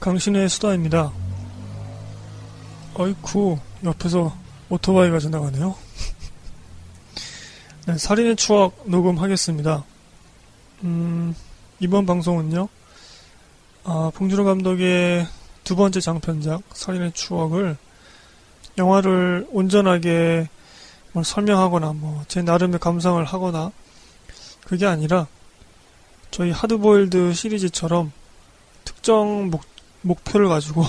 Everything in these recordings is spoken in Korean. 강신의 수다입니다. 어이쿠, 옆에서 오토바이가 지나가네요. 네, 살인의 추억 녹음하겠습니다. 이번 방송은요, 봉준호 감독의 두 번째 장편작 살인의 추억을, 영화를 온전하게 뭐 설명하거나 뭐 제 나름의 감상을 하거나 그게 아니라 저희 하드보일드 시리즈처럼 특정 목표를 가지고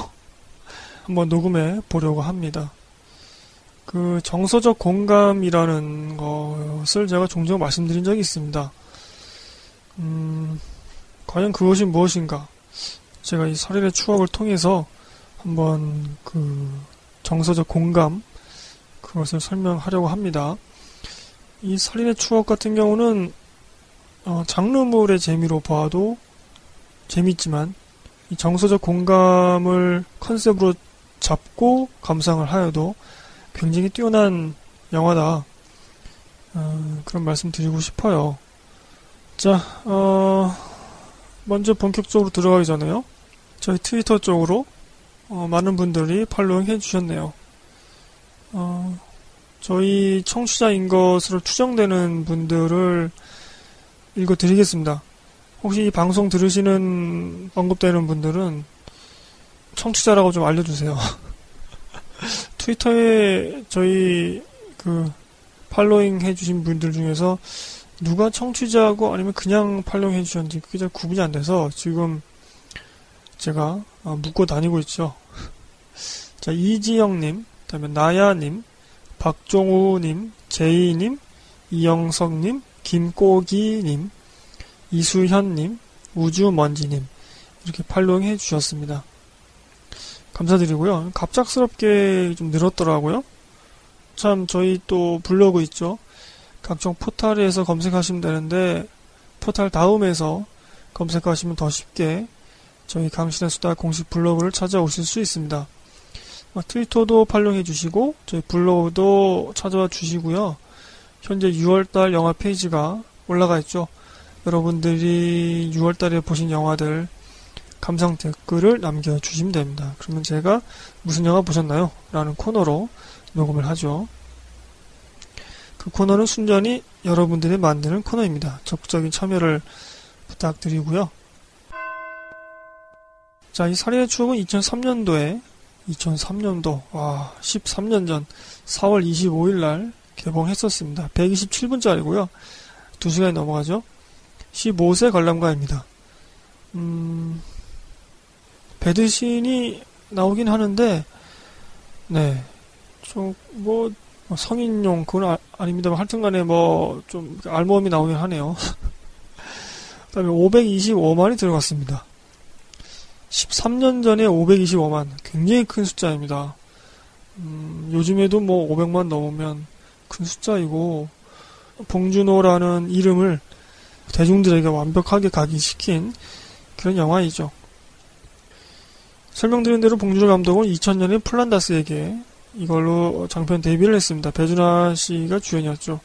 한번 녹음해 보려고 합니다. 그 정서적 공감이라는 것을 제가 종종 말씀드린 적이 있습니다. 과연 그것이 무엇인가? 제가 이 살인의 추억을 통해서 한번 그 정서적 공감, 그것을 설명하려고 합니다. 이 살인의 추억 같은 경우는 장르물의 재미로 봐도 재밌지만 이 정서적 공감을 컨셉으로 잡고 감상을 하여도 굉장히 뛰어난 영화다, 그런 말씀 드리고 싶어요. 자, 먼저 본격적으로 들어가기 전에요, 저희 트위터 쪽으로 많은 분들이 팔로잉 해주셨네요. 저희 청취자인 것으로 추정되는 분들을 읽어드리겠습니다. 혹시 이 방송 들으시는, 언급되는 분들은 청취자라고 좀 알려주세요. 트위터에 저희 그 팔로잉 해주신 분들 중에서 누가 청취자고 아니면 그냥 팔로잉 해주셨는지 그게 잘 구분이 안 돼서 지금 제가 묻고 다니고 있죠. 자, 이지영님, 그다음에 나야님, 박종우님, 제이님, 이영석님, 김꼬기님, 이수현님, 우주먼지님, 이렇게 팔로잉 해주셨습니다. 감사드리고요. 갑작스럽게 좀 늘었더라고요. 참, 저희 또 블로그 있죠. 각종 포탈에서 검색하시면 되는데, 포탈 다음에서 검색하시면 더 쉽게 저희 강신의 수다 공식 블로그를 찾아오실 수 있습니다. 트위터도 팔로잉해 주시고 저희 블로그도 찾아와 주시고요. 현재 6월달 영화 페이지가 올라가 있죠. 여러분들이 6월달에 보신 영화들 감상 댓글을 남겨주시면 됩니다. 그러면 제가 무슨 영화 보셨나요? 라는 코너로 녹음을 하죠. 그 코너는 순전히 여러분들이 만드는 코너입니다. 적극적인 참여를 부탁드리고요. 자, 이 살인의 추억은 2003년도, 와, 13년 전 4월 25일날 개봉했었습니다. 127분짜리고요. 2시간이 넘어가죠. 15세 관람가입니다. 배드신이 나오긴 하는데, 네, 뭐 성인용 그건 아닙니다만 하여튼간에 뭐 좀 알몸이 나오긴 하네요. 그다음에 525만이 들어갔습니다. 13년 전에 525만, 굉장히 큰 숫자입니다. 요즘에도 뭐 500만 넘으면 큰 숫자이고, 봉준호라는 이름을 대중들에게 완벽하게 각인시킨 그런 영화이죠. 설명드린 대로 봉준호 감독은 2000년에 플란다스에게 이걸로 장편 데뷔를 했습니다. 배두나 씨가 주연이었죠.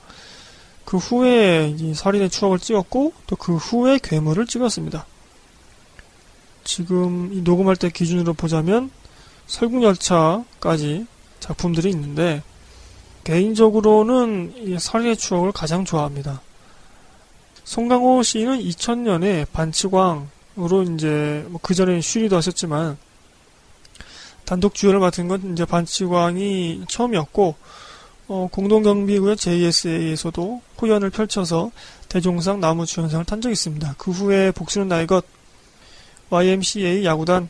그 후에 이 살인의 추억을 찍었고, 또 그 후에 괴물을 찍었습니다. 지금 이 녹음할 때 기준으로 보자면 설국열차까지 작품들이 있는데, 개인적으로는 이 살인의 추억을 가장 좋아합니다. 송강호 씨는 2000년에 반치광으로 이제, 뭐 그전에 쉬리도 하셨지만 단독 주연을 맡은 건 이제 반치광이 처음이었고, 공동경비구역 JSA에서도 호연을 펼쳐서 대종상 남우주연상을 탄 적이 있습니다. 그 후에 복수는 나의 것, YMCA 야구단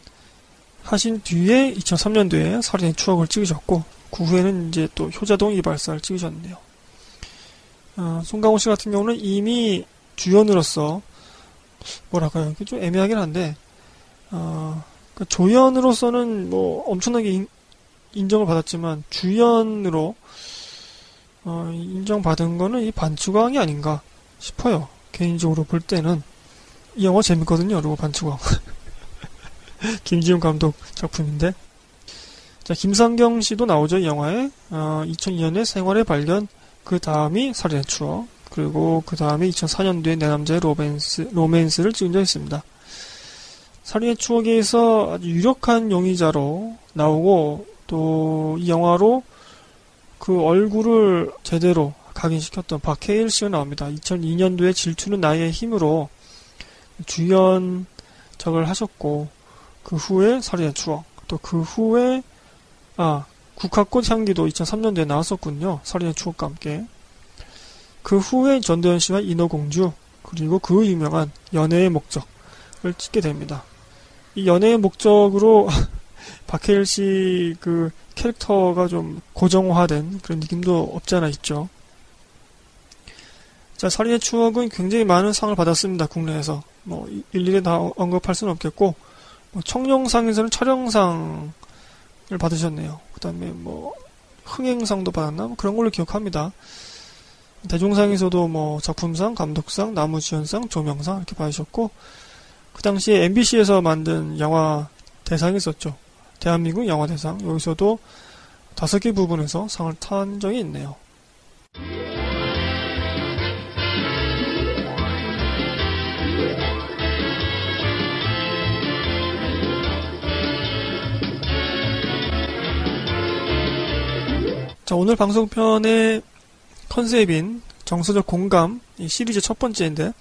하신 뒤에 2003년도에 살인의 추억을 찍으셨고, 그 후에는 이제 또 효자동 이발사를 찍으셨네요. 송강호 씨 같은 경우는 이미 주연으로서, 뭐랄까요, 좀 애매하긴 한데, 조연으로서는 뭐 엄청나게 인정을 받았지만, 주연으로 인정받은 거는 이 반추광이 아닌가 싶어요. 개인적으로 볼 때는. 이 영화 재밌거든요. 그리고 반추광 김지웅 감독 작품인데, 자, 김상경 씨도 나오죠, 이 영화에. 2002년에 생활의 발견, 그 다음이 살인의 추억, 그리고 그 다음에 2004년도에 내 남자의 로맨스를 찍은 적이 있습니다. 살인의 추억에서 아주 유력한 용의자로 나오고 또 이 영화로 그 얼굴을 제대로 각인시켰던 박해일 씨가 나옵니다. 2002년도에 질투는 나의 힘으로 주연작을 하셨고 그 후에 살인의 추억, 또 그 후에 국화꽃 향기도 2003년도에 나왔었군요. 살인의 추억과 함께. 그 후에 전도연 씨와 인어공주, 그리고 그 유명한 연애의 목적을 찍게 됩니다. 이 연애의 목적으로 박해일 씨 그 캐릭터가 좀 고정화된 그런 느낌도 없지 않아 있죠. 자, 살인의 추억은 굉장히 많은 상을 받았습니다. 국내에서. 뭐, 일일이 다 언급할 수는 없겠고, 뭐 청룡상에서는 촬영상을 받으셨네요. 그 다음에 뭐, 흥행상도 받았나? 뭐 그런 걸로 기억합니다. 대종상에서도 뭐, 작품상, 감독상, 나무주연상, 조명상 이렇게 받으셨고, 그 당시에 MBC에서 만든 영화 대상이 있었죠. 대한민국 영화 대상. 여기서도 5개 부분에서 상을 탄 적이 있네요. 자, 오늘 방송편의 컨셉인 정서적 공감, 이 시리즈 첫 번째인데,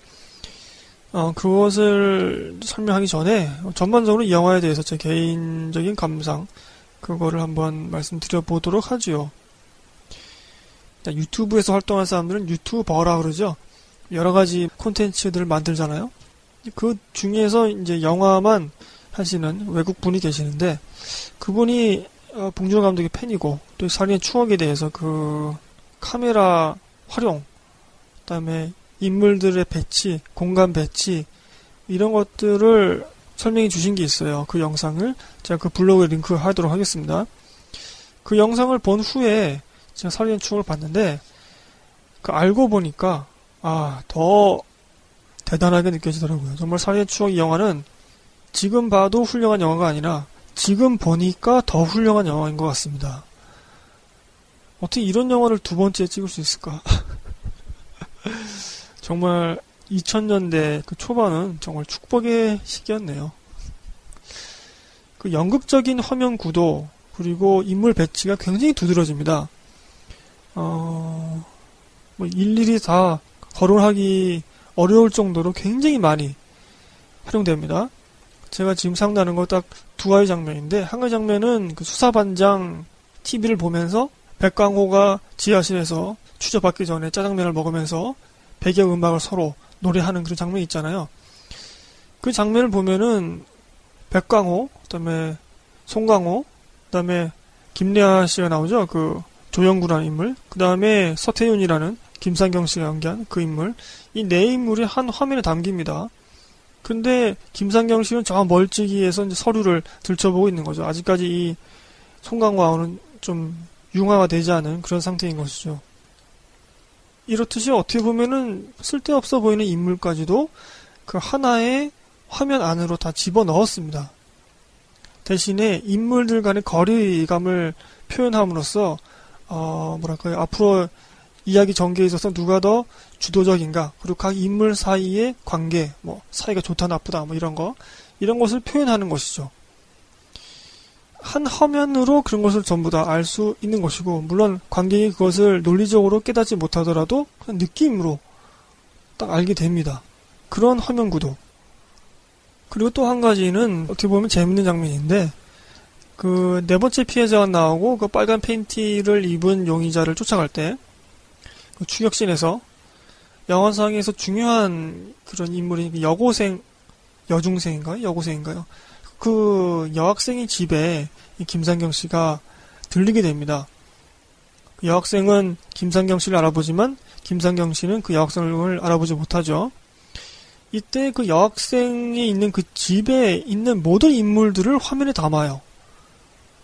그것을 설명하기 전에 전반적으로 이 영화에 대해서 제 개인적인 감상, 그거를 한번 말씀드려보도록 하죠. 유튜브에서 활동하는 사람들은 유튜버라 그러죠. 여러가지 콘텐츠들을 만들잖아요. 그 중에서 이제 영화만 하시는 외국분이 계시는데, 그분이 봉준호 감독의 팬이고, 또 살인의 추억에 대해서 그 카메라 활용, 그 다음에 인물들의 배치, 공간 배치, 이런 것들을 설명해 주신 게 있어요. 그 영상을 제가 그 블로그에 링크하도록 하겠습니다. 그 영상을 본 후에 제가 살인의 추억을 봤는데, 그 알고 보니까 더 대단하게 느껴지더라고요. 정말 살인의 추억 이 영화는 지금 봐도 훌륭한 영화가 아니라 지금 보니까 더 훌륭한 영화인 것 같습니다. 어떻게 이런 영화를 2번째 찍을 수 있을까? 정말 2000년대 그 초반은 정말 축복의 시기였네요. 그 연극적인 화면 구도, 그리고 인물 배치가 굉장히 두드러집니다. 뭐 일일이 다 거론하기 어려울 정도로 굉장히 많이 활용됩니다. 제가 지금 생각나는 거 딱 두 가지 장면인데, 한 가지 장면은 그 수사반장 TV를 보면서 백광호가 지하실에서 추적받기 전에 짜장면을 먹으면서 배경음악을 서로 노래하는 그런 장면이 있잖아요. 그 장면을 보면은 백광호, 그 다음에 송강호, 그 다음에 김래아 씨가 나오죠. 그 조영구라는 인물, 그 다음에 서태윤이라는 김상경 씨가 연기한 그 인물, 이 네 인물이 한 화면에 담깁니다. 근데 김상경 씨는 저 멀찍이에서 이제 서류를 들춰보고 있는 거죠. 아직까지 이 송강호하고는 좀 융화가 되지 않은 그런 상태인 것이죠. 이렇듯이 어떻게 보면은 쓸데없어 보이는 인물까지도 그 하나의 화면 안으로 다 집어넣었습니다. 대신에 인물들 간의 거리감을 표현함으로써 뭐랄까요, 앞으로 이야기 전개에 있어서 누가 더 주도적인가, 그리고 각 인물 사이의 관계, 뭐 사이가 좋다 나쁘다 뭐 이런 것을 표현하는 것이죠. 한 화면으로 그런 것을 전부 다 알 수 있는 것이고, 물론 관객이 그것을 논리적으로 깨닫지 못하더라도 그냥 느낌으로 딱 알게 됩니다. 그런 화면 구도. 그리고 또 한 가지는 어떻게 보면 재밌는 장면인데, 그 네 번째 피해자가 나오고 그 빨간 팬티를 입은 용의자를 쫓아갈 때 그 추격신에서 영화상에서 중요한 그런 인물이 여고생인가요? 그 여학생의 집에 이 김상경 씨가 들리게 됩니다. 그 여학생은 김상경 씨를 알아보지만 김상경 씨는 그 여학생을 알아보지 못하죠. 이때 그 여학생이 있는 그 집에 있는 모든 인물들을 화면에 담아요.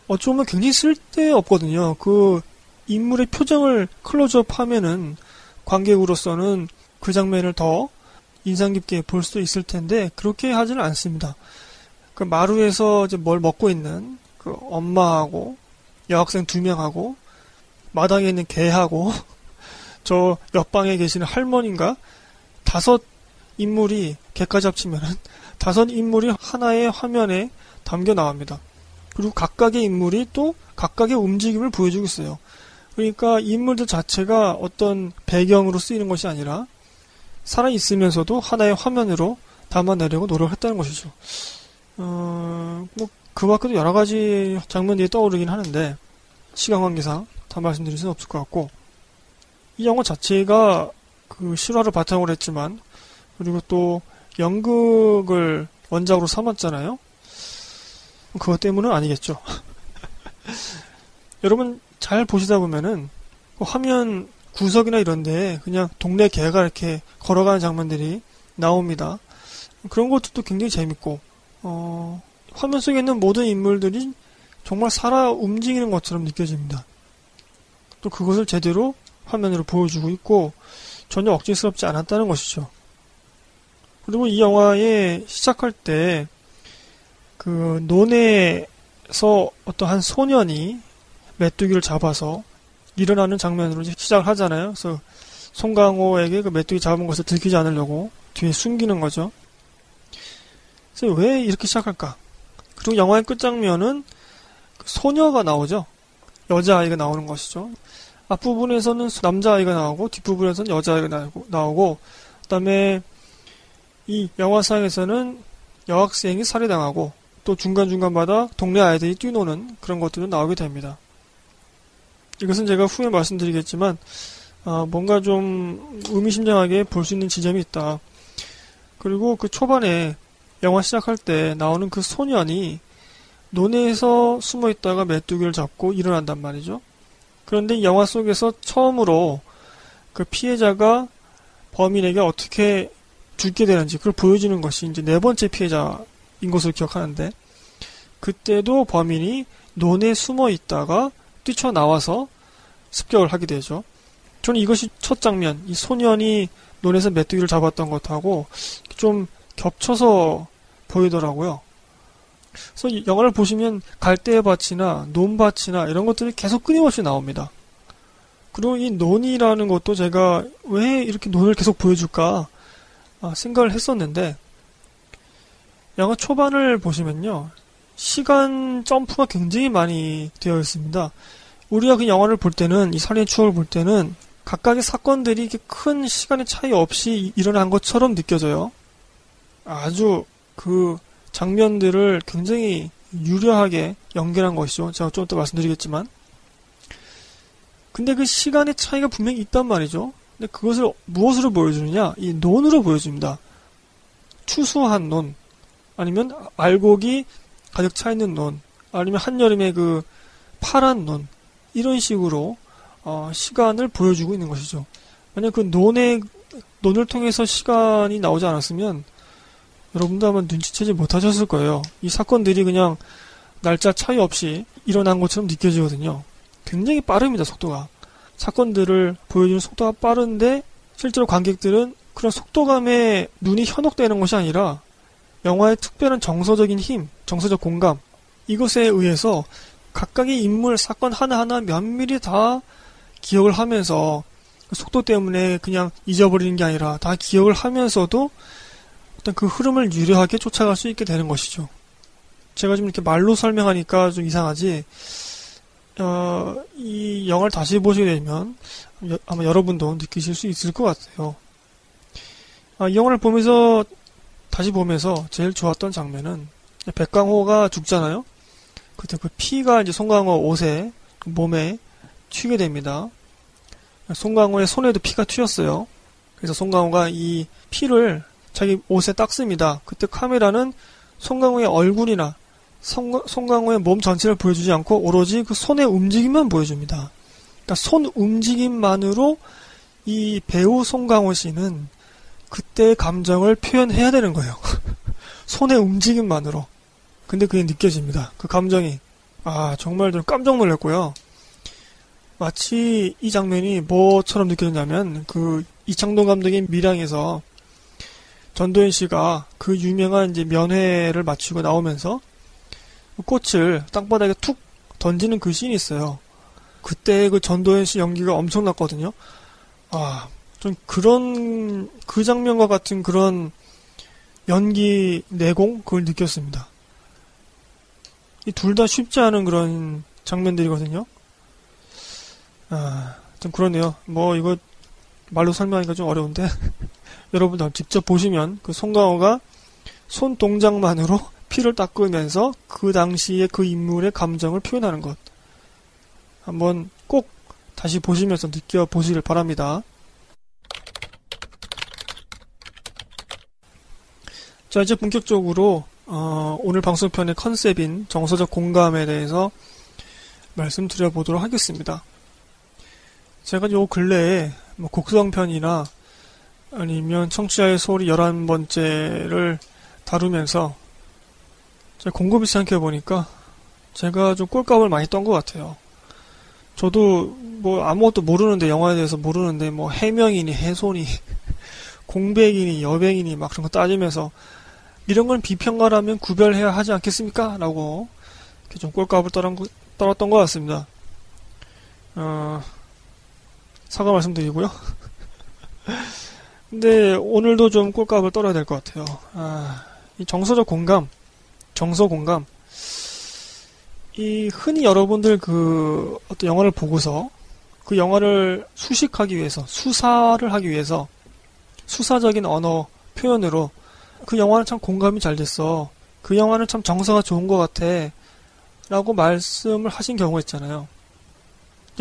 어쩌면 굉장히 쓸데없거든요. 그 인물의 표정을 클로즈업 하면은 관객으로서는 그 장면을 더 인상 깊게 볼 수 있을 텐데, 그렇게 하지는 않습니다. 그 마루에서 이제 뭘 먹고 있는 그 엄마하고 여학생 2명하고 마당에 있는 개하고 저 옆방에 계시는 할머니인가, 5 인물이, 개까지 합치면은 다선 인물이 하나의 화면에 담겨 나갑니다. 그리고 각각의 인물이 또 각각의 움직임을 보여주고 있어요. 그러니까 인물들 자체가 어떤 배경으로 쓰이는 것이 아니라 살아있으면서도 하나의 화면으로 담아내려고 노력을 했다는 것이죠. 뭐 그 밖에도 여러 가지 장면들이 떠오르긴 하는데 시간 관계상 다 말씀드릴 수는 없을 것 같고, 이 영화 자체가 그 실화를 바탕으로 했지만, 그리고 또 연극을 원작으로 삼았잖아요. 그것 때문은 아니겠죠. 여러분 잘 보시다 보면은 화면 구석이나 이런데 그냥 동네 개가 이렇게 걸어가는 장면들이 나옵니다. 그런 것도 굉장히 재밌고, 화면 속에 있는 모든 인물들이 정말 살아 움직이는 것처럼 느껴집니다. 또 그것을 제대로 화면으로 보여주고 있고 전혀 억지스럽지 않았다는 것이죠. 그리고 이 영화에 시작할 때 그 논에서 어떤 한 소년이 메뚜기를 잡아서 일어나는 장면으로 시작을 하잖아요. 그래서 송강호에게 그 메뚜기 잡은 것을 들키지 않으려고 뒤에 숨기는 거죠. 그래서 왜 이렇게 시작할까? 그리고 영화의 끝장면은 그 소녀가 나오죠. 여자아이가 나오는 것이죠. 앞부분에서는 남자아이가 나오고 뒷부분에서는 여자아이가 나오고, 그 다음에 이 영화상에서는 여학생이 살해당하고 또 중간중간마다 동네 아이들이 뛰노는 그런 것들도 나오게 됩니다. 이것은 제가 후에 말씀드리겠지만 뭔가 좀 의미심장하게 볼 수 있는 지점이 있다. 그리고 그 초반에 영화 시작할 때 나오는 그 소년이 논에서 숨어있다가 메뚜기를 잡고 일어난단 말이죠. 그런데 이 영화 속에서 처음으로 그 피해자가 범인에게 어떻게 죽게 되는지 그걸 보여주는 것이 이제 네 번째 피해자인 것을 기억하는데, 그때도 범인이 논에 숨어있다가 뛰쳐나와서 습격을 하게 되죠. 저는 이것이 첫 장면, 이 소년이 논에서 메뚜기를 잡았던 것하고 좀 겹쳐서 보이더라고요. 그래서 영화를 보시면 갈대밭이나 논밭이나 이런 것들이 계속 끊임없이 나옵니다. 그리고 이 논이라는 것도 제가 왜 이렇게 논을 계속 보여줄까 생각을 했었는데, 영화 초반을 보시면요 시간 점프가 굉장히 많이 되어 있습니다. 우리가 그 영화를 볼 때는, 이 살인의 추억을 볼 때는 각각의 사건들이 이렇게 큰 시간의 차이 없이 일어난 것처럼 느껴져요. 아주 그 장면들을 굉장히 유려하게 연결한 것이죠. 제가 좀 이따 말씀드리겠지만, 근데 그 시간의 차이가 분명히 있단 말이죠. 근데 그것을 무엇으로 보여주느냐, 이 논으로 보여줍니다. 추수한 논, 아니면 알곡이 가득 차 있는 논, 아니면 한여름의 그 파란 논, 이런 식으로 시간을 보여주고 있는 것이죠. 만약 그 논을 통해서 시간이 나오지 않았으면 여러분도 아마 눈치채지 못하셨을 거예요. 이 사건들이 그냥 날짜 차이 없이 일어난 것처럼 느껴지거든요. 굉장히 빠릅니다, 속도가. 사건들을 보여주는 속도가 빠른데 실제로 관객들은 그런 속도감에 눈이 현혹되는 것이 아니라 영화의 특별한 정서적인 힘, 정서적 공감, 이것에 의해서 각각의 인물, 사건 하나하나 면밀히 다 기억을 하면서, 속도 때문에 그냥 잊어버리는 게 아니라 다 기억을 하면서도 일단 그 흐름을 유려하게 쫓아갈 수 있게 되는 것이죠. 제가 지금 이렇게 말로 설명하니까 좀 이상하지, 이 영화를 다시 보시게 되면 아마 여러분도 느끼실 수 있을 것 같아요. 이 영화를 보면서, 다시 보면서 제일 좋았던 장면은 백강호가 죽잖아요. 그때 그 피가 이제 송강호 옷에, 몸에 튀게 됩니다. 송강호의 손에도 피가 튀었어요. 그래서 송강호가 이 피를 자기 옷에 닦습니다. 그때 카메라는 송강호의 얼굴이나 송강호의 몸 전체를 보여주지 않고 오로지 그 손의 움직임만 보여줍니다. 그러니까 손 움직임만으로 이 배우 송강호 씨는 그때의 감정을 표현해야 되는 거예요. 손의 움직임만으로. 근데 그게 느껴집니다. 그 감정이. 정말 좀 깜짝 놀랐고요. 마치 이 장면이 뭐처럼 느껴졌냐면, 그 이창동 감독의 밀양에서 전도연 씨가 그 유명한 이제 면회를 마치고 나오면서 꽃을 땅바닥에 툭 던지는 그 씬이 있어요. 그때 그 전도연 씨 연기가 엄청났거든요. 좀 그런 그 장면과 같은 그런 연기 내공 그걸 느꼈습니다. 이 둘 다 쉽지 않은 그런 장면들이거든요. 아, 좀 그러네요. 뭐 이거 말로 설명하기가 좀 어려운데 여러분들 직접 보시면 그 송강호가 손 동작만으로 피를 닦으면서 그 당시의 그 인물의 감정을 표현하는 것 한번 꼭 다시 보시면서 느껴보시길 바랍니다. 자, 이제 본격적으로 오늘 방송편의 컨셉인 정서적 공감에 대해서 말씀드려보도록 하겠습니다. 제가 요 근래에 뭐 곡성편이나 아니면 청취자의 소리 11번째를 다루면서 제가 곰곰이 생각해보니까 제가 좀 꼴값을 많이 떤 것 같아요. 저도 뭐 아무것도 모르는데, 영화에 대해서 모르는데 뭐 해명이니 해소니 공백이니 여백이니 막 그런 거 따지면서 이런 건 비평가라면 구별해야 하지 않겠습니까? 라고 이렇게 좀 꼴값을 떨었던 것 같습니다. 사과 말씀드리고요. 근데 오늘도 좀 꼴값을 떨어야 될 것 같아요. 아, 이 정서적 공감, 정서 공감. 이 흔히 여러분들 그 어떤 영화를 보고서 그 영화를 수식하기 위해서, 수사를 하기 위해서 수사적인 언어 표현으로 그 영화는 참 공감이 잘 됐어, 그 영화는 참 정서가 좋은 것 같아 라고 말씀을 하신 경우가 있잖아요.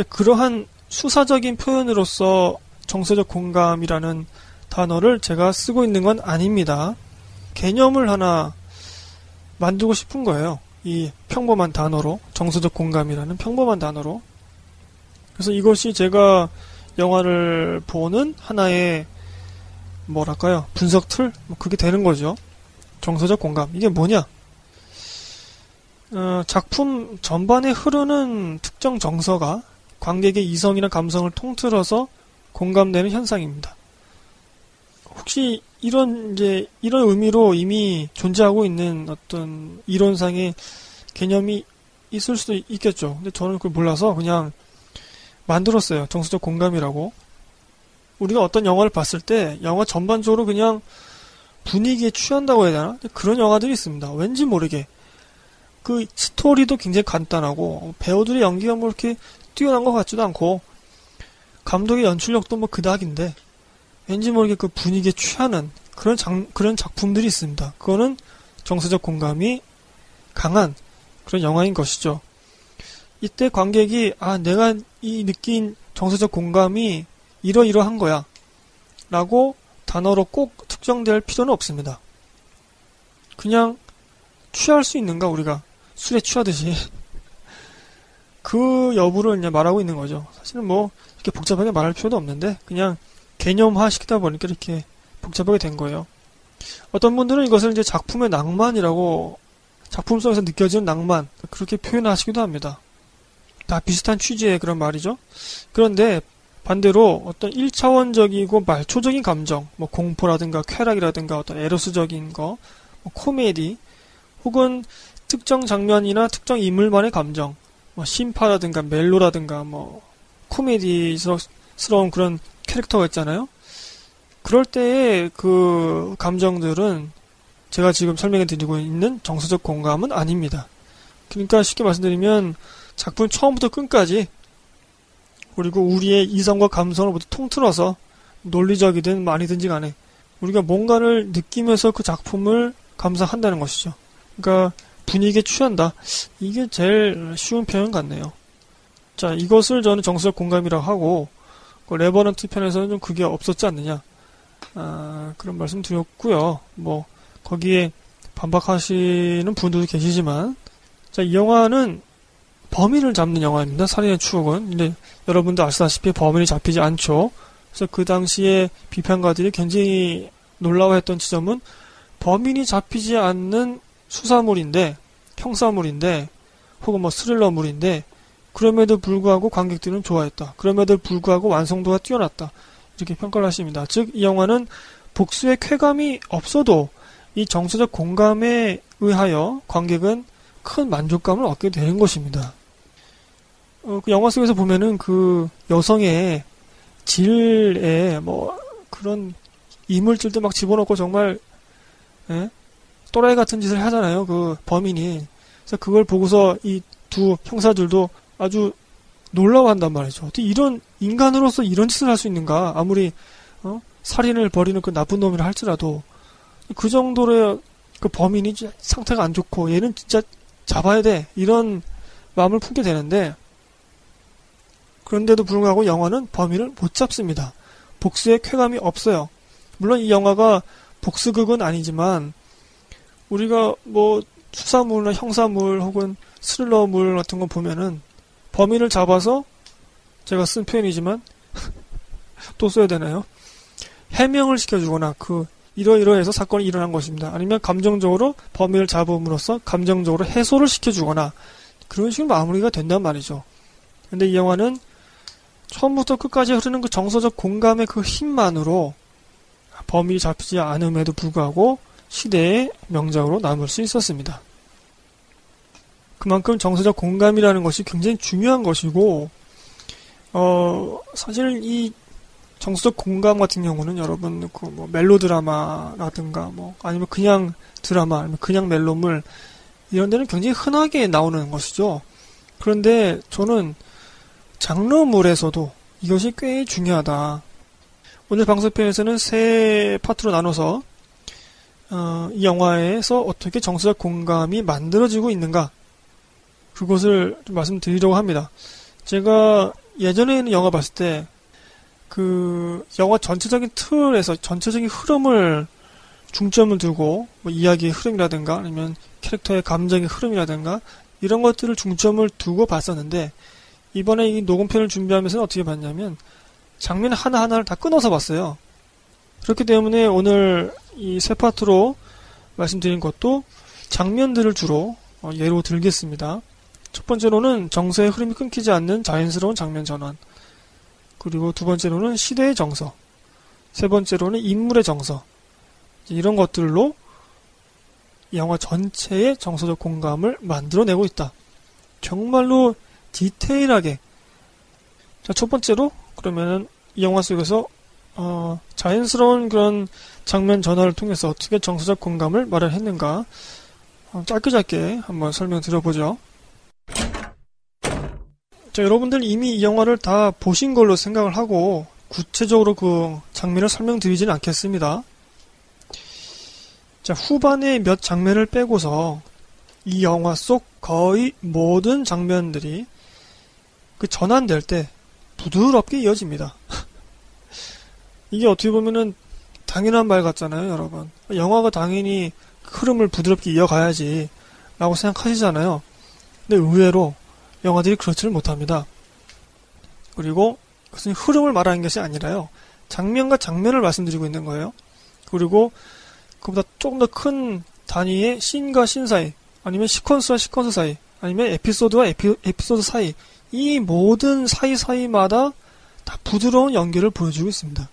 그러한 수사적인 표현으로서 정서적 공감이라는 단어를 제가 쓰고 있는 건 아닙니다. 개념을 하나 만들고 싶은 거예요. 이 평범한 단어로, 정서적 공감이라는 평범한 단어로. 그래서 이것이 제가 영화를 보는 하나의 뭐랄까요, 분석 틀? 뭐 그게 되는 거죠. 정서적 공감. 이게 뭐냐? 작품 전반에 흐르는 특정 정서가 관객의 이성이나 감성을 통틀어서 공감되는 현상입니다. 혹시 이런 의미로 이미 존재하고 있는 어떤 이론상의 개념이 있을 수도 있겠죠. 근데 저는 그걸 몰라서 그냥 만들었어요. 정서적 공감이라고. 우리가 어떤 영화를 봤을 때 영화 전반적으로 그냥 분위기에 취한다고 해야 되나? 그런 영화들이 있습니다. 왠지 모르게. 그 스토리도 굉장히 간단하고 배우들의 연기가 뭐 이렇게 뛰어난 것 같지도 않고 감독의 연출력도 뭐 그닥인데 왠지 모르게 그 분위기에 취하는 그런 작품들이 있습니다. 그거는 정서적 공감이 강한 그런 영화인 것이죠. 이때 관객이 아, 내가 이 느낀 정서적 공감이 이러이러한 거야 라고 단어로 꼭 특정될 필요는 없습니다. 그냥 취할 수 있는가, 우리가 술에 취하듯이 그 여부를 그냥 말하고 있는 거죠. 사실은 뭐 이렇게 복잡하게 말할 필요도 없는데 그냥 개념화 시키다 보니까 이렇게 복잡하게 된 거예요. 어떤 분들은 이것을 이제 작품의 낭만이라고, 작품 속에서 느껴지는 낭만, 그렇게 표현하시기도 합니다. 다 비슷한 취지의 그런 말이죠. 그런데 반대로 어떤 1차원적이고 말초적인 감정, 뭐 공포라든가 쾌락이라든가 어떤 에로스적인 거, 뭐 코미디, 혹은 특정 장면이나 특정 인물만의 감정, 뭐 심파라든가 멜로라든가 뭐 코미디스러운 그런 캐릭터가 있잖아요. 그럴 때의 그 감정들은 제가 지금 설명해 드리고 있는 정서적 공감은 아닙니다. 그러니까 쉽게 말씀드리면 작품 처음부터 끝까지, 그리고 우리의 이성과 감성을 모두 통틀어서 논리적이든 아니든지 간에 우리가 뭔가를 느끼면서 그 작품을 감상한다는 것이죠. 그러니까 분위기에 취한다. 이게 제일 쉬운 표현 같네요. 자, 이것을 저는 정서적 공감이라고 하고 레버넌트 편에서는 좀 그게 없었지 않느냐, 아, 그런 말씀 드렸고요. 뭐 거기에 반박하시는 분들도 계시지만, 자, 이 영화는 범인을 잡는 영화입니다. 살인의 추억은. 근데 여러분도 아시다시피 범인이 잡히지 않죠. 그래서 그 당시에 비평가들이 굉장히 놀라워했던 지점은 범인이 잡히지 않는 수사물인데, 형사물인데, 혹은 뭐 스릴러물인데 그럼에도 불구하고 관객들은 좋아했다. 그럼에도 불구하고 완성도가 뛰어났다. 이렇게 평가를 하십니다. 즉, 이 영화는 복수의 쾌감이 없어도 이 정서적 공감에 의하여 관객은 큰 만족감을 얻게 되는 것입니다. 그 영화 속에서 보면은 그 여성의 질에 뭐 그런 이물질도 막 집어넣고 정말 예? 또라이 같은 짓을 하잖아요, 그 범인이. 그래서 그걸 보고서 이 두 형사들도 아주 놀라워한단 말이죠. 어떻게 이런 인간으로서 이런 짓을 할 수 있는가? 아무리 살인을 벌이는 그 나쁜 놈이라 할지라도 그 정도로 그 범인이 상태가 안 좋고 얘는 진짜 잡아야 돼, 이런 마음을 품게 되는데, 그런데도 불구하고 영화는 범인을 못 잡습니다. 복수에 쾌감이 없어요. 물론 이 영화가 복수극은 아니지만 우리가 뭐 수사물이나 형사물 혹은 스릴러물 같은 거 보면은 범인을 잡아서, 제가 쓴 표현이지만 또 써야 되나요? 해명을 시켜주거나 그 이러이러해서 사건이 일어난 것입니다. 아니면 감정적으로 범인을 잡음으로써 감정적으로 해소를 시켜주거나 그런 식으로 마무리가 된단 말이죠. 근데 이 영화는 처음부터 끝까지 흐르는 그 정서적 공감의 그 힘만으로 범인이 잡히지 않음에도 불구하고 시대의 명작으로 남을 수 있었습니다. 그만큼 정서적 공감이라는 것이 굉장히 중요한 것이고, 사실 이 정서적 공감 같은 경우는 여러분 그 뭐 멜로드라마라든가 뭐 아니면 그냥 드라마, 아니면 그냥 멜로물 이런 데는 굉장히 흔하게 나오는 것이죠. 그런데 저는 장르물에서도 이것이 꽤 중요하다. 오늘 방송편에서는 세 파트로 나눠서 이 영화에서 어떻게 정서적 공감이 만들어지고 있는가, 그것을 좀 말씀드리려고 합니다. 제가 예전에 있는 영화 봤을 때 그 영화 전체적인 틀에서 전체적인 흐름을 중점을 두고 뭐 이야기의 흐름이라든가 아니면 캐릭터의 감정의 흐름이라든가 이런 것들을 중점을 두고 봤었는데, 이번에 이 녹음편을 준비하면서는 어떻게 봤냐면 장면 하나하나를 다 끊어서 봤어요. 그렇기 때문에 오늘 이 세 파트로 말씀드린 것도 장면들을 주로 예로 들겠습니다. 첫 번째로는 정서의 흐름이 끊기지 않는 자연스러운 장면 전환, 그리고 두 번째로는 시대의 정서, 세 번째로는 인물의 정서, 이런 것들로 영화 전체의 정서적 공감을 만들어내고 있다. 정말로 디테일하게. 자, 첫 번째로 그러면은 이 영화 속에서 자연스러운 그런 장면 전환을 통해서 어떻게 정서적 공감을 마련했는가, 짧게 한번 설명드려보죠. 자, 여러분들 이미 이 영화를 다 보신 걸로 생각을 하고 구체적으로 그 장면을 설명드리진 않겠습니다. 자, 후반의 몇 장면을 빼고서 이 영화 속 거의 모든 장면들이 그 전환될 때 부드럽게 이어집니다. 이게 어떻게 보면은 당연한 말 같잖아요, 여러분. 영화가 당연히 흐름을 부드럽게 이어가야지 라고 생각하시잖아요. 근데 의외로 영화들이 그렇지를 못합니다. 그리고 그것은 흐름을 말하는 것이 아니라요, 장면과 장면을 말씀드리고 있는 거예요. 그리고 그보다 조금 더 큰 단위의 씬과 씬 사이, 아니면 시퀀스와 시퀀스 사이, 아니면 에피소드와 에피소드 사이, 이 모든 사이사이마다 다 부드러운 연결을 보여주고 있습니다.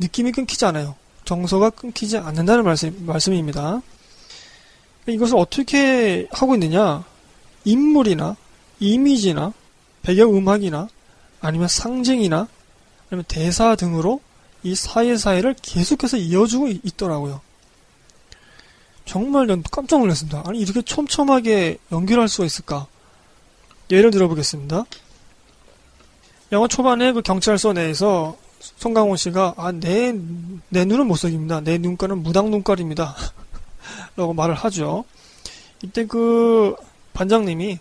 느낌이 끊기지 않아요. 정서가 끊기지 않는다는 말씀입니다. 이것을 어떻게 하고 있느냐, 인물이나 이미지나 배경음악이나 아니면 상징이나 아니면 대사 등으로 이 사이사이를 계속해서 이어주고 있더라고요. 정말 깜짝 놀랐습니다. 아니, 이렇게 촘촘하게 연결할 수가 있을까? 예를 들어보겠습니다. 영화 초반에 그 경찰서 내에서 송강호 씨가 내 눈은 못 속입니다, 내 눈깔은 무당 눈깔입니다 라고 말을 하죠. 이때 그 반장님이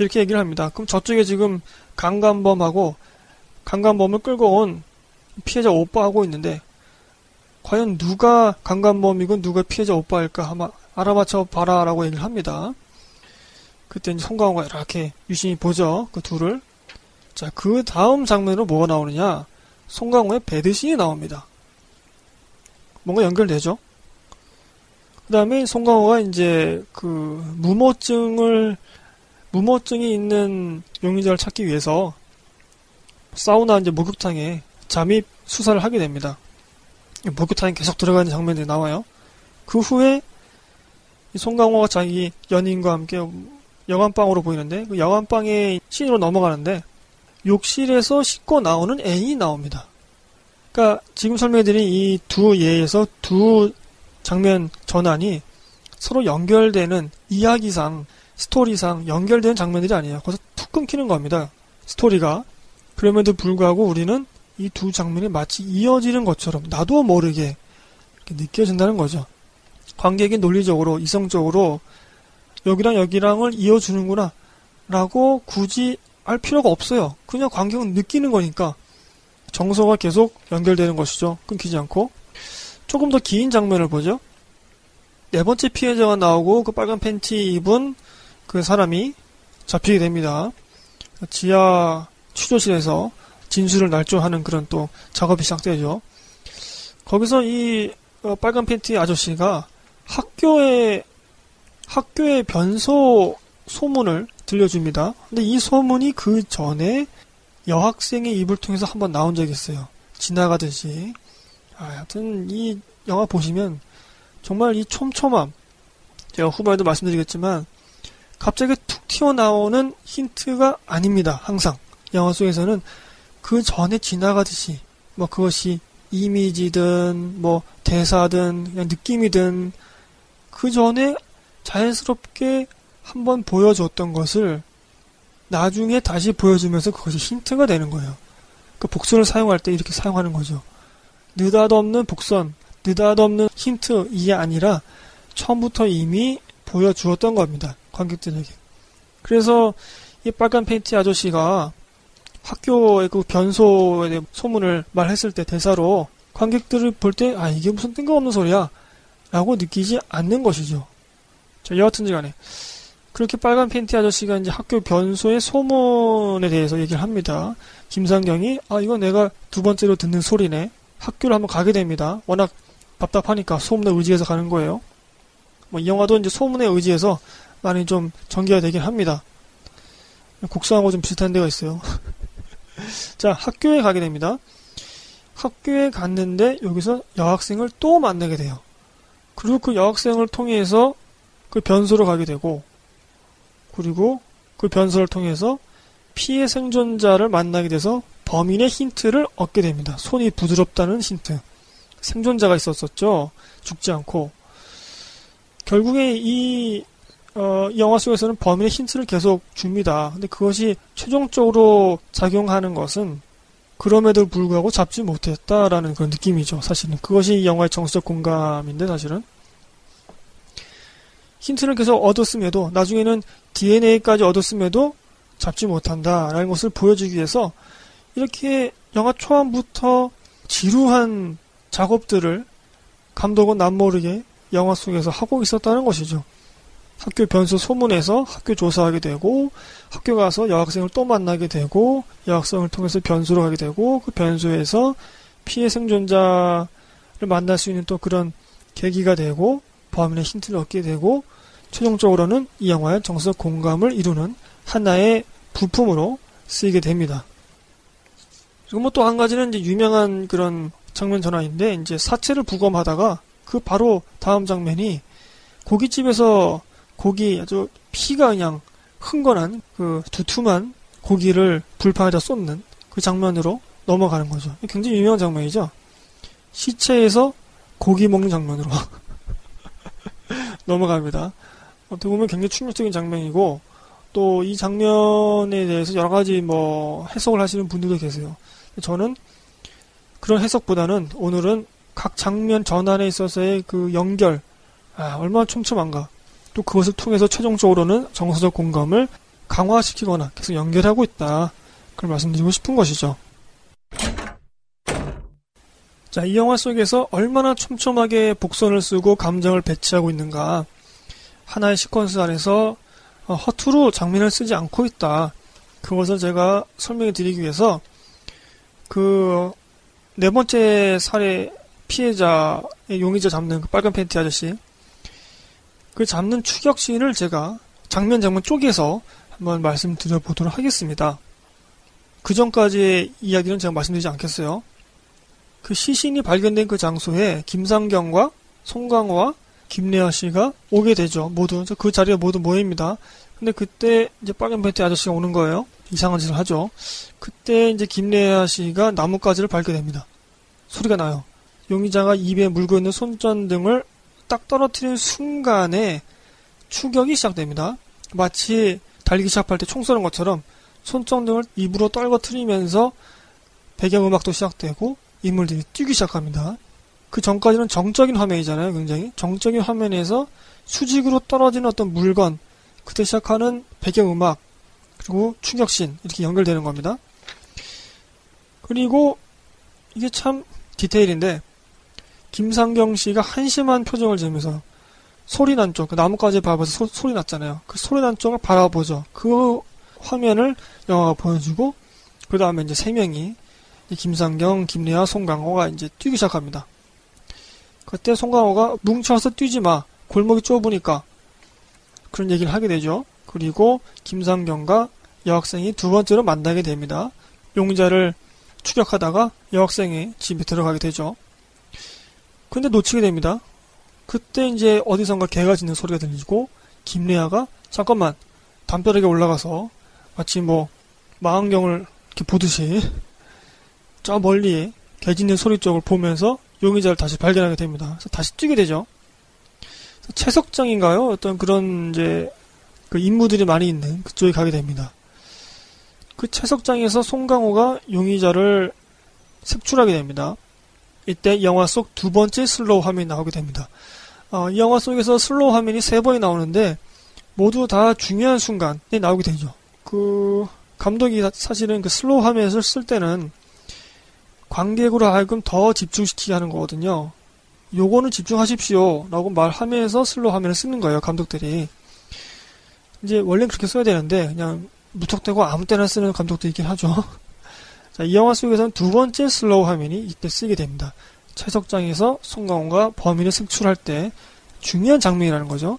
이렇게 얘기를 합니다. 그럼 저쪽에 지금 강간범을 끌고 온 피해자 오빠하고 있는데, 과연 누가 강간범이고 누가 피해자 오빠일까 아마 알아맞혀 봐라 라고 얘기를 합니다. 그때 이제 송강호가 이렇게 유심히 보죠, 그 둘을. 자, 그 다음 장면으로 뭐가 나오느냐, 송강호의 배드신이 나옵니다. 뭔가 연결되죠. 그 다음에 송강호가 이제 그 무모증이 있는 용의자를 찾기 위해서 사우나 이제 목욕탕에 잠입 수사를 하게 됩니다. 목욕탕에 계속 들어가는 장면들이 나와요. 그 후에 송강호가 자기 연인과 함께 영안방으로 보이는데, 그 영안방의 씬으로 넘어가는데 욕실에서 씻고 나오는 애인이 나옵니다. 그러니까 지금 설명해드린 이 두 예에서 두 장면 전환이 서로 연결되는 이야기상, 스토리상 연결되는 장면들이 아니에요. 거기서 툭 끊기는 겁니다. 스토리가. 그럼에도 불구하고 우리는 이 두 장면이 마치 이어지는 것처럼 나도 모르게 이렇게 느껴진다는 거죠. 관객이 논리적으로, 이성적으로 여기랑 여기랑을 이어주는구나 라고 굳이 알 필요가 없어요. 그냥 관객은 느끼는 거니까 정서가 계속 연결되는 것이죠. 끊기지 않고. 조금 더 긴 장면을 보죠. 네 번째 피해자가 나오고 그 빨간 팬티 입은 그 사람이 잡히게 됩니다. 지하 취조실에서 진술을 날조하는 그런 또 작업이 시작되죠. 거기서 이 빨간 팬티 아저씨가 학교의 변소 소문을 들려줍니다. 근데 이 소문이 그 전에 여학생의 입을 통해서 한번 나온 적이 있어요. 지나가듯이. 하여튼 이 영화 보시면 정말 이 촘촘함, 제가 후반에도 말씀드리겠지만 갑자기 툭 튀어나오는 힌트가 아닙니다. 항상 영화 속에서는 그 전에 지나가듯이 뭐 그것이 이미지든 뭐 대사든 그냥 느낌이든 그 전에 자연스럽게 한번 보여줬던 것을 나중에 다시 보여주면서 그것이 힌트가 되는 거예요. 그 복선을 사용할 때 이렇게 사용하는 거죠. 느닷없는 복선, 느닷없는 힌트 이게 아니라 처음부터 이미 보여주었던 겁니다. 관객들에게. 그래서 이 빨간 팬티 아저씨가 학교의 그 변소에 대해 소문을 말했을 때 대사로 관객들을 볼 때 아 이게 무슨 뜬금없는 소리야 라고 느끼지 않는 것이죠. 자, 여하튼간에 그렇게 빨간 팬티 아저씨가 이제 학교 변소의 소문에 대해서 얘기를 합니다. 김상경이 아 이거 내가 두 번째로 듣는 소리네. 학교를 한번 가게 됩니다. 워낙 답답하니까 소문에 의지해서 가는 거예요. 뭐 이 영화도 이제 소문에 의지해서 많이 좀 전개가 되긴 합니다. 곡성하고 좀 비슷한 데가 있어요. 자, 학교에 가게 됩니다. 학교에 갔는데 여기서 여학생을 또 만나게 돼요. 그리고 그 여학생을 통해서 그 변소로 가게 되고, 그리고 그 변소를 통해서 피해 생존자를 만나게 돼서 범인의 힌트를 얻게 됩니다. 손이 부드럽다는 힌트. 생존자가 있었었죠. 죽지 않고. 결국에 이 영화 속에서는 범인의 힌트를 계속 줍니다. 근데 그것이 최종적으로 작용하는 것은 그럼에도 불구하고 잡지 못했다라는 그런 느낌이죠. 사실은. 그것이 이 영화의 정서적 공감인데 사실은. 힌트를 계속 얻었음에도 나중에는 DNA까지 얻었음에도 잡지 못한다라는 것을 보여주기 위해서 이렇게 영화 초반부터 지루한 작업들을 감독은 남모르게 영화 속에서 하고 있었다는 것이죠. 학교 변소 소문에서 학교 조사하게 되고 학교 가서 여학생을 또 만나게 되고 여학생을 통해서 변소로 가게 되고 그 변소에서 피해 생존자를 만날 수 있는 또 그런 계기가 되고 범인의 힌트를 얻게 되고 최종적으로는 이 영화의 정서적 공감을 이루는 하나의 부품으로 쓰이게 됩니다. 그리고 뭐 또 한 가지는 이제 유명한 그런 장면 전환인데 이제 사체를 부검하다가 그 바로 다음 장면이 고깃집에서 고기 아주 피가 그냥 흥건한 그 두툼한 고기를 불판에다 쏟는 그 장면으로 넘어가는 거죠. 굉장히 유명한 장면이죠. 시체에서 고기 먹는 장면으로 넘어갑니다. 어떻게 보면 굉장히 충격적인 장면이고 또 이 장면에 대해서 여러 가지 뭐 해석을 하시는 분들도 계세요. 저는 그런 해석보다는 오늘은 각 장면 전환에 있어서의 그 연결, 아, 얼마나 촘촘한가. 또 그것을 통해서 최종적으로는 정서적 공감을 강화시키거나 계속 연결하고 있다. 그걸 말씀드리고 싶은 것이죠. 자, 이 영화 속에서 얼마나 촘촘하게 복선을 쓰고 감정을 배치하고 있는가. 하나의 시퀀스 안에서 허투루 장면을 쓰지 않고 있다. 그것을 제가 설명해 드리기 위해서 그 네 번째 살해 피해자의 용의자 잡는 그 빨간 팬티 아저씨 그 잡는 추격씬을 제가 장면 쪼개서 한번 말씀드려 보도록 하겠습니다. 그 전까지의 이야기는 제가 말씀드리지 않겠어요. 그 시신이 발견된 그 장소에 김상경과 송강호와 김래아 씨가 오게 되죠. 모두 그 자리에 모두 모입니다. 근데 그때 이제 빨간 팬티 아저씨가 오는 거예요. 이상한 짓을 하죠. 그때 이제 김래아 씨가 나뭇가지를 밟게 됩니다. 소리가 나요. 용의자가 입에 물고 있는 손전등을 딱 떨어뜨리는 순간에 추격이 시작됩니다. 마치 달리기 시작할 때 총 쏘는 것처럼 손전등을 입으로 떨궈뜨리면서 배경음악도 시작되고 인물들이 뛰기 시작합니다. 그 전까지는 정적인 화면이잖아요. 굉장히 정적인 화면에서 수직으로 떨어지는 어떤 물건, 그때 시작하는 배경음악, 그리고 추격신, 이렇게 연결되는 겁니다. 그리고 이게 참 디테일인데, 김상경 씨가 한심한 표정을 지으면서 소리 난 쪽, 그 나뭇가지 밟아서 소리 났잖아요. 그 소리 난 쪽을 바라보죠. 그 화면을 영화가 보여주고, 그 다음에 이제 세 명이, 김상경, 김래아, 송강호가 이제 뛰기 시작합니다. 그때 송강호가 뭉쳐서 뛰지 마, 골목이 좁으니까, 그런 얘기를 하게 되죠. 그리고 김상경과 여학생이 두 번째로 만나게 됩니다. 용의자를 추격하다가 여학생의 집에 들어가게 되죠. 근데 놓치게 됩니다. 그때 이제 어디선가 개가 짖는 소리가 들리고, 김래아가 잠깐만 담벼락에 올라가서 마치 뭐 망원경을 이렇게 보듯이 저 멀리에 개 짖는 소리 쪽을 보면서 용의자를 다시 발견하게 됩니다. 그래서 다시 뛰게 되죠. 채석장인가요? 어떤 그런 이제 그 인물들이 많이 있는 그쪽에 가게 됩니다. 그 채석장에서 송강호가 용의자를 색출하게 됩니다. 이때 영화 속 두 번째 슬로우 화면이 나오게 됩니다. 이 영화 속에서 슬로우 화면이 세 번이 나오는데 모두 다 중요한 순간에 나오게 되죠. 그 감독이 사실은 그 슬로우 화면에서 쓸 때는 관객으로 하여금 더 집중시키게 하는 거거든요. 요거는 집중하십시오 라고 말하면서 슬로우 화면을 쓰는 거예요. 감독들이 이제 원래 그렇게 써야 되는데 그냥 무턱대고 아무 때나 쓰는 감독도 있긴 하죠. 자, 이 영화 속에서는 두 번째 슬로우 화면이 이때 쓰게 됩니다. 채석장에서 송강호가 범인을 색출할 때 중요한 장면이라는 거죠.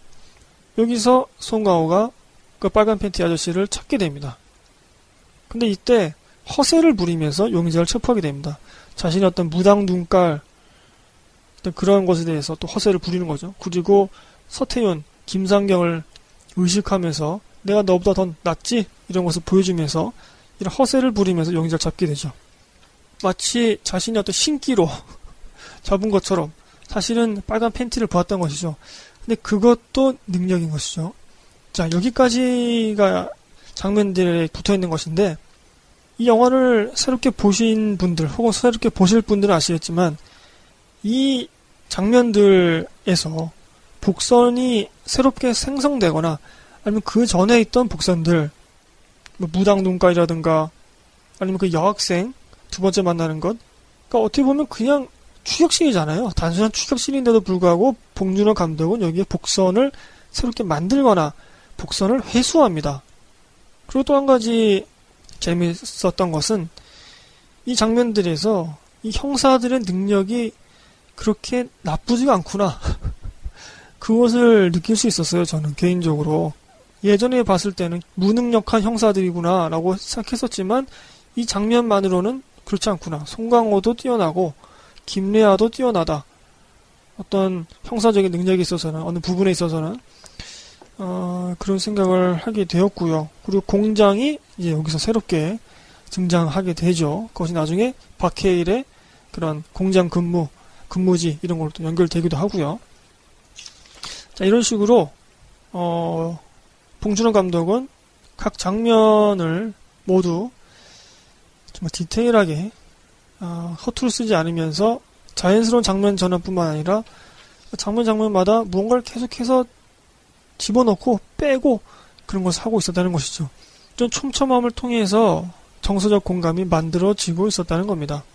여기서 송강호가 그 빨간 팬티 아저씨를 찾게 됩니다. 근데 이때 허세를 부리면서 용의자를 체포하게 됩니다. 자신의 어떤 무당 눈깔, 어떤 그런 것에 대해서 또 허세를 부리는 거죠. 그리고 서태윤, 김상경을 의식하면서 내가 너보다 더 낫지? 이런 것을 보여주면서 이런 허세를 부리면서 용의자를 잡게 되죠. 마치 자신의 어떤 신기로 잡은 것처럼 사실은 빨간 팬티를 보았던 것이죠. 근데 그것도 능력인 것이죠. 자, 여기까지가 장면들에 붙어있는 것인데 이 영화를 새롭게 보신 분들 혹은 새롭게 보실 분들은 아시겠지만 이 장면들에서 복선이 새롭게 생성되거나 아니면 그 전에 있던 복선들 뭐 무당 눈깔이라든가 아니면 그 여학생 두 번째 만나는 것, 그러니까 어떻게 보면 그냥 추격신이잖아요. 단순한 추격신인데도 불구하고 봉준호 감독은 여기에 복선을 새롭게 만들거나 복선을 회수합니다. 그리고 또 한 가지 재미있었던 것은 이 장면들에서 이 형사들의 능력이 그렇게 나쁘지가 않구나 그것을 느낄 수 있었어요. 저는 개인적으로 예전에 봤을 때는 무능력한 형사들이구나 라고 생각했었지만 이 장면만으로는 그렇지 않구나, 송강호도 뛰어나고 김래아도 뛰어나다, 어떤 형사적인 능력이 있어서는 어느 부분에 있어서는 그런 생각을 하게 되었고요. 그리고 공장이 이제 여기서 새롭게 등장하게 되죠. 그것이 나중에 박해일의 그런 공장 근무지 이런 걸로 또 연결되기도 하고요. 자, 이런 식으로 봉준호 감독은 각 장면을 모두 정말 디테일하게 허투루 쓰지 않으면서 자연스러운 장면 전환뿐만 아니라 장면 장면마다 무언가를 계속해서 집어넣고 빼고 그런 것을 하고 있었다는 것이죠. 좀 촘촘함을 통해서 정서적 공감이 만들어지고 있었다는 겁니다.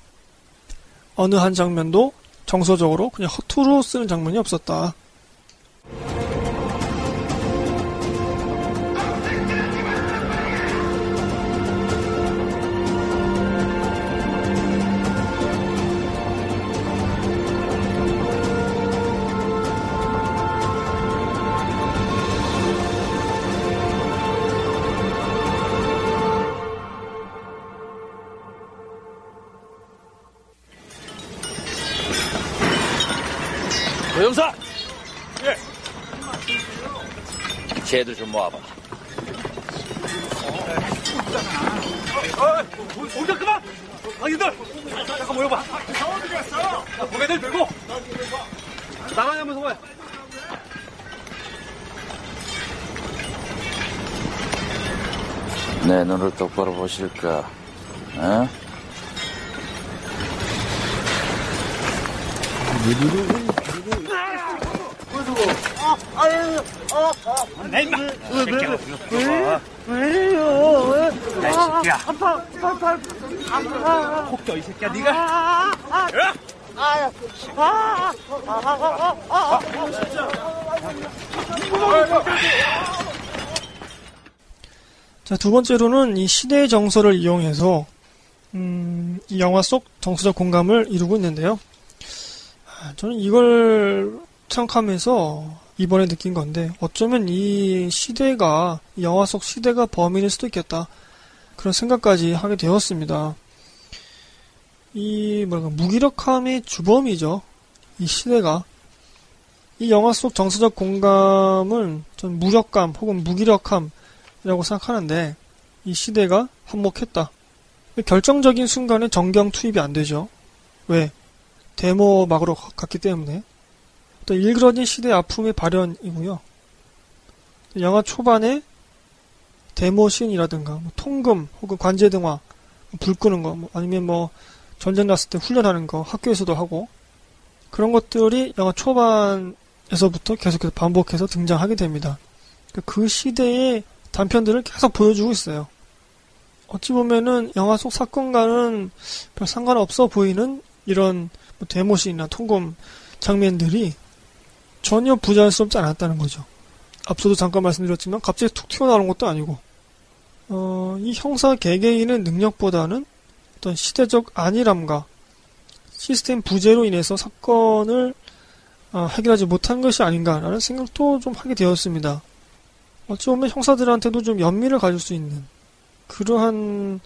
어느 한 장면도 정서적으로 그냥 허투루 쓰는 장면이 없었다. 조영사! 예. 쟤들 좀 모아봐. 공격 그만! 아기들! 잠깐 모여봐. 어디 갔어? 고개들 들고! 나가야 하면서 모여. 내 눈을 똑바로 보실까? 어? 자, 두 번째로는 이 시대의 정서를 이용해서 이 영화 속 정서적 공감을 이루고 있는데요. 저는 이걸 생각하면서 이번에 느낀 건데, 어쩌면 이 시대가, 이 영화 속 시대가 범인일 수도 있겠다, 그런 생각까지 하게 되었습니다. 이 무기력함의 주범이죠, 이 시대가. 이 영화 속 정서적 공감은 전 무력감 혹은 무기력함이라고 생각하는데, 이 시대가 한몫했다. 결정적인 순간에 정경 투입이 안 되죠. 왜? 데모막으로 갔기 때문에. 또 일그러진 시대 아픔의 발현이고요. 영화 초반에 데모 씬이라든가 통금 혹은 관제 등화, 불 끄는 거, 아니면 전쟁 났을 때 훈련하는 거, 학교에서도 하고, 그런 것들이 영화 초반에서부터 계속해서 반복해서 등장하게 됩니다. 그 시대의 단편들을 계속 보여주고 있어요. 어찌 보면은 영화 속 사건과는 별 상관없어 보이는 이런 데모씬이나 통금 장면들이 전혀 부자연스럽지 않았다는 거죠. 앞서도 잠깐 말씀드렸지만 갑자기 툭 튀어나오는 것도 아니고, 이 형사 개개인의 능력보다는 어떤 시대적 안일함과 시스템 부재로 인해서 사건을 해결하지 못한 것이 아닌가라는 생각도 좀 하게 되었습니다. 어찌 보면 형사들한테도 좀 연민을 가질 수 있는 그러한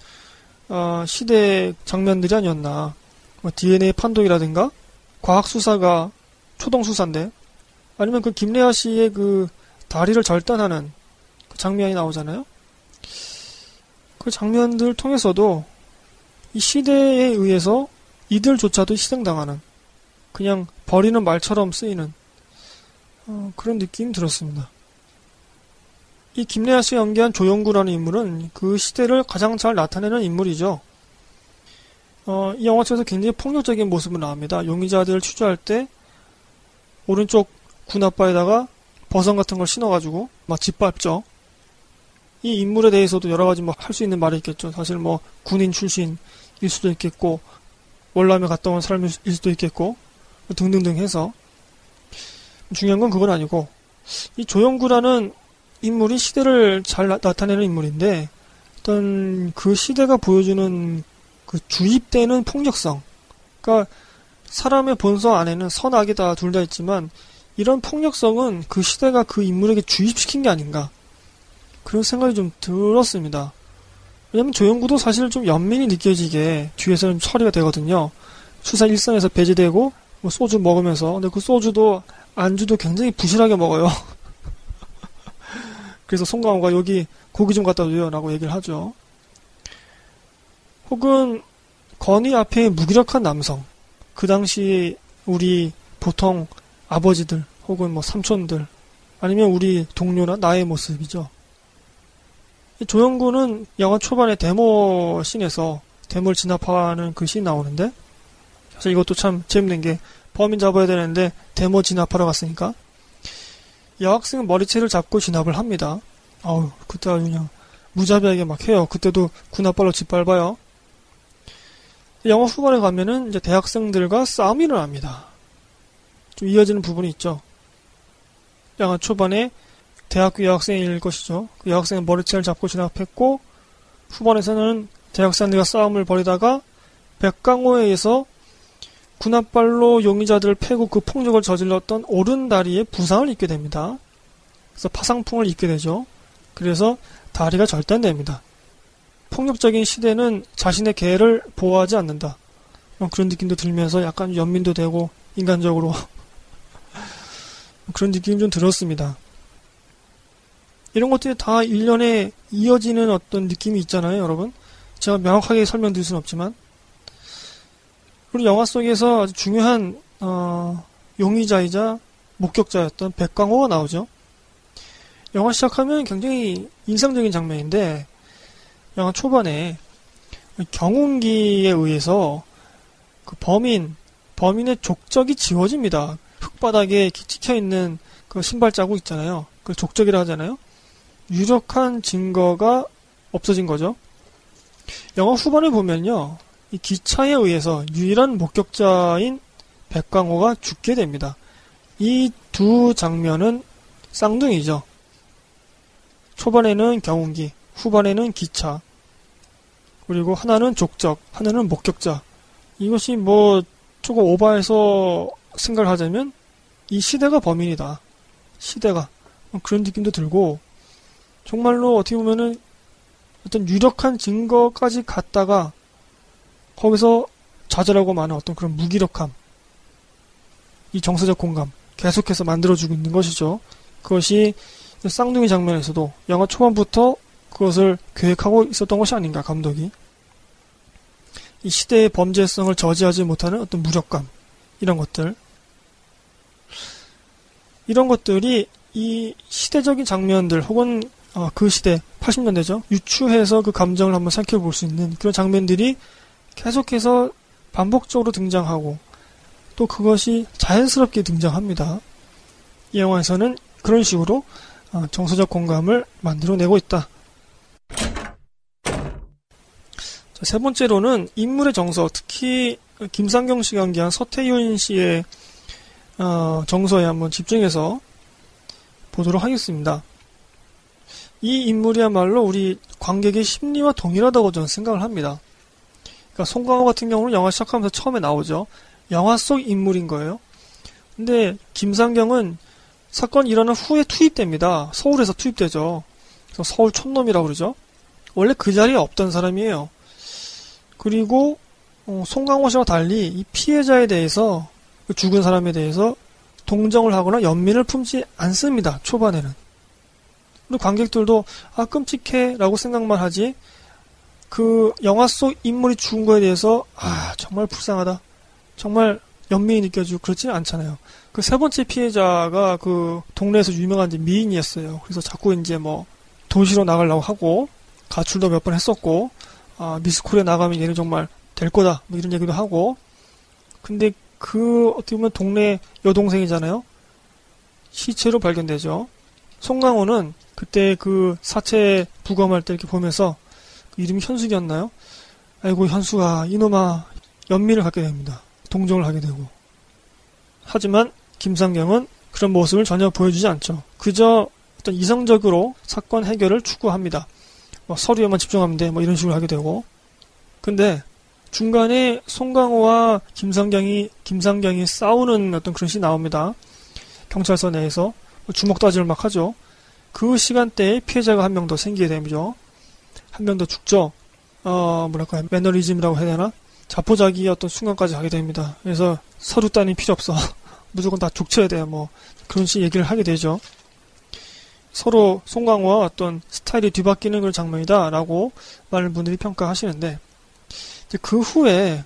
시대 장면들이 아니었나. DNA 판독이라든가 과학수사가 초동수사인데, 아니면 그 김래아 씨의 그 다리를 절단하는 그 장면이 나오잖아요. 그 장면들 통해서도 이 시대에 의해서 이들조차도 희생당하는, 그냥 버리는 말처럼 쓰이는 그런 느낌이 들었습니다. 이 김래아 씨가 연기한 조영구라는 인물은 그 시대를 가장 잘 나타내는 인물이죠. 이 영화 속에서 굉장히 폭력적인 모습을 나옵니다. 용의자들을 취재할 때 오른쪽 군아빠에다가 버선 같은 걸 신어가지고 막 짓밟죠. 이 인물에 대해서도 여러 가지 할 수 있는 말이 있겠죠. 사실 군인 출신일 수도 있겠고, 월남에 갔다 온 사람일 수도 있겠고, 등등등 해서. 중요한 건 그건 아니고, 이 조영구라는 인물이 시대를 잘 나타내는 인물인데, 어떤 그 시대가 보여주는 그 주입되는 폭력성, 그러니까 사람의 본성 안에는 선악이 다 둘 다 있지만, 이런 폭력성은 그 시대가 그 인물에게 주입시킨 게 아닌가, 그런 생각이 좀 들었습니다. 왜냐면 조영구도 사실 좀 연민이 느껴지게 뒤에서는 처리가 되거든요. 수사 일선에서 배제되고 소주 먹으면서. 근데 그 소주도 안주도 굉장히 부실하게 먹어요. 그래서 송강호가 "여기 고기 좀 갖다 줘요" 라고 얘기를 하죠. 혹은 건의 앞에 무기력한 남성, 그 당시 우리 보통 아버지들 혹은 삼촌들, 아니면 우리 동료나 나의 모습이죠. 조영구는 영화 초반에 데모 씬에서 데모를 진압하는 그 씬이 나오는데, 사실 이것도 참 재밌는 게, 범인 잡아야 되는데 데모 진압하러 갔으니까 여학생 머리채를 잡고 진압을 합니다. 아우, 그때 아주 그냥 무자비하게 막 해요. 그때도 군홧발로 짓밟아요. 영화 후반에 가면은 이제 대학생들과 싸움이 일어납니다. 좀 이어지는 부분이 있죠. 영화 초반에 대학교 여학생일 것이죠. 그 여학생의 머리채를 잡고 진압했고, 후반에서는 대학생들과 싸움을 벌이다가 백강호에 의해서 군홧발로 용의자들을 패고 그 폭력을 저질렀던 오른다리에 부상을 입게 됩니다. 그래서 파상풍을 입게 되죠. 그래서 다리가 절단됩니다. 폭력적인 시대는 자신의 개를 보호하지 않는다, 그런 느낌도 들면서 약간 연민도 되고 인간적으로 그런 느낌이 좀 들었습니다. 이런 것들이 다 일련에 이어지는 어떤 느낌이 있잖아요, 여러분. 제가 명확하게 설명드릴 수는 없지만, 그리고 영화 속에서 아주 중요한 용의자이자 목격자였던 백광호가 나오죠. 영화 시작하면 굉장히 인상적인 장면인데, 영화 초반에 경운기에 의해서 그 범인의 족적이 지워집니다. 흙바닥에 찍혀있는 그 신발 자국 있잖아요. 그 족적이라 하잖아요. 유력한 증거가 없어진 거죠. 영화 후반에 보면요, 이 기차에 의해서 유일한 목격자인 백광호가 죽게 됩니다. 이 두 장면은 쌍둥이죠. 초반에는 경운기, 후반에는 기차, 그리고 하나는 족적, 하나는 목격자. 이것이 뭐 조금 오버해서 생각을 하자면 이 시대가 범인이다. 시대가 그런 느낌도 들고, 정말로 어떻게 보면은 어떤 유력한 증거까지 갔다가 거기서 좌절하고 마는 어떤 그런 무기력함, 이 정서적 공감 계속해서 만들어주고 있는 것이죠. 그것이 쌍둥이 장면에서도 영화 초반부터 그것을 계획하고 있었던 것이 아닌가, 감독이. 이 시대의 범죄성을 저지하지 못하는 어떤 무력감, 이런 것들이 이 시대적인 장면들, 혹은 그 시대 80년대죠. 유추해서 그 감정을 한번 생각해볼 수 있는 그런 장면들이 계속해서 반복적으로 등장하고, 또 그것이 자연스럽게 등장합니다. 이 영화에서는 그런 식으로 정서적 공감을 만들어내고 있다. 자, 세 번째로는 인물의 정서, 특히 김상경 씨가 연기한 서태윤 씨의 정서에 한번 집중해서 보도록 하겠습니다. 이 인물이야말로 우리 관객의 심리와 동일하다고 저는 생각을 합니다. 그러니까 송강호 같은 경우는 영화 시작하면서 처음에 나오죠. 영화 속 인물인 거예요. 근데 김상경은 사건이 일어난 후에 투입됩니다. 서울에서 투입되죠. 그래서 서울 촌놈이라고 그러죠. 원래 그 자리에 없던 사람이에요. 그리고 송강호 씨와 달리 이 피해자에 대해서, 그 죽은 사람에 대해서 동정을 하거나 연민을 품지 않습니다. 초반에는. 그리고 관객들도 아 끔찍해 라고 생각만 하지, 그 영화 속 인물이 죽은 거에 대해서 아 정말 불쌍하다, 정말 연민이 느껴지고 그렇지는 않잖아요. 그 세 번째 피해자가 그 동네에서 유명한 미인이었어요. 그래서 자꾸 이제 뭐 도시로 나가려고 하고, 가출도 몇 번 했었고, 아 미스코리아 나가면 얘는 정말 될 거다 뭐 이런 얘기도 하고. 근데 그 어떻게 보면 동네 여동생이잖아요. 시체로 발견되죠. 송강호는 그때 그 사체 부검할 때 이렇게 보면서, 그 이름이 현숙이었나요? 아이고 현숙아 이놈아, 연민을 갖게 됩니다. 동정을 하게 되고. 하지만 김상경은 그런 모습을 전혀 보여주지 않죠. 그저 어떤 이성적으로 사건 해결을 추구합니다. 뭐 서류에만 집중하면 돼, 뭐 이런 식으로 하게 되고. 근데 중간에 송강호와 김상경이 싸우는 어떤 그런 씬이 나옵니다. 경찰서 내에서 주먹다짐을 막 하죠. 그 시간대에 피해자가 한 명 더 생기게 되죠. 한 명 더 죽죠. 뭐랄까, 매너리즘이라고 해야 되나? 자포자기의 어떤 순간까지 가게 됩니다. 그래서 서류 따윈 필요 없어. 무조건 다 죽쳐야 돼. 뭐 그런 식 얘기를 하게 되죠. 서로 송강호와 어떤 스타일이 뒤바뀌는 그런 장면이다라고 많은 분들이 평가하시는데, 이제 그 후에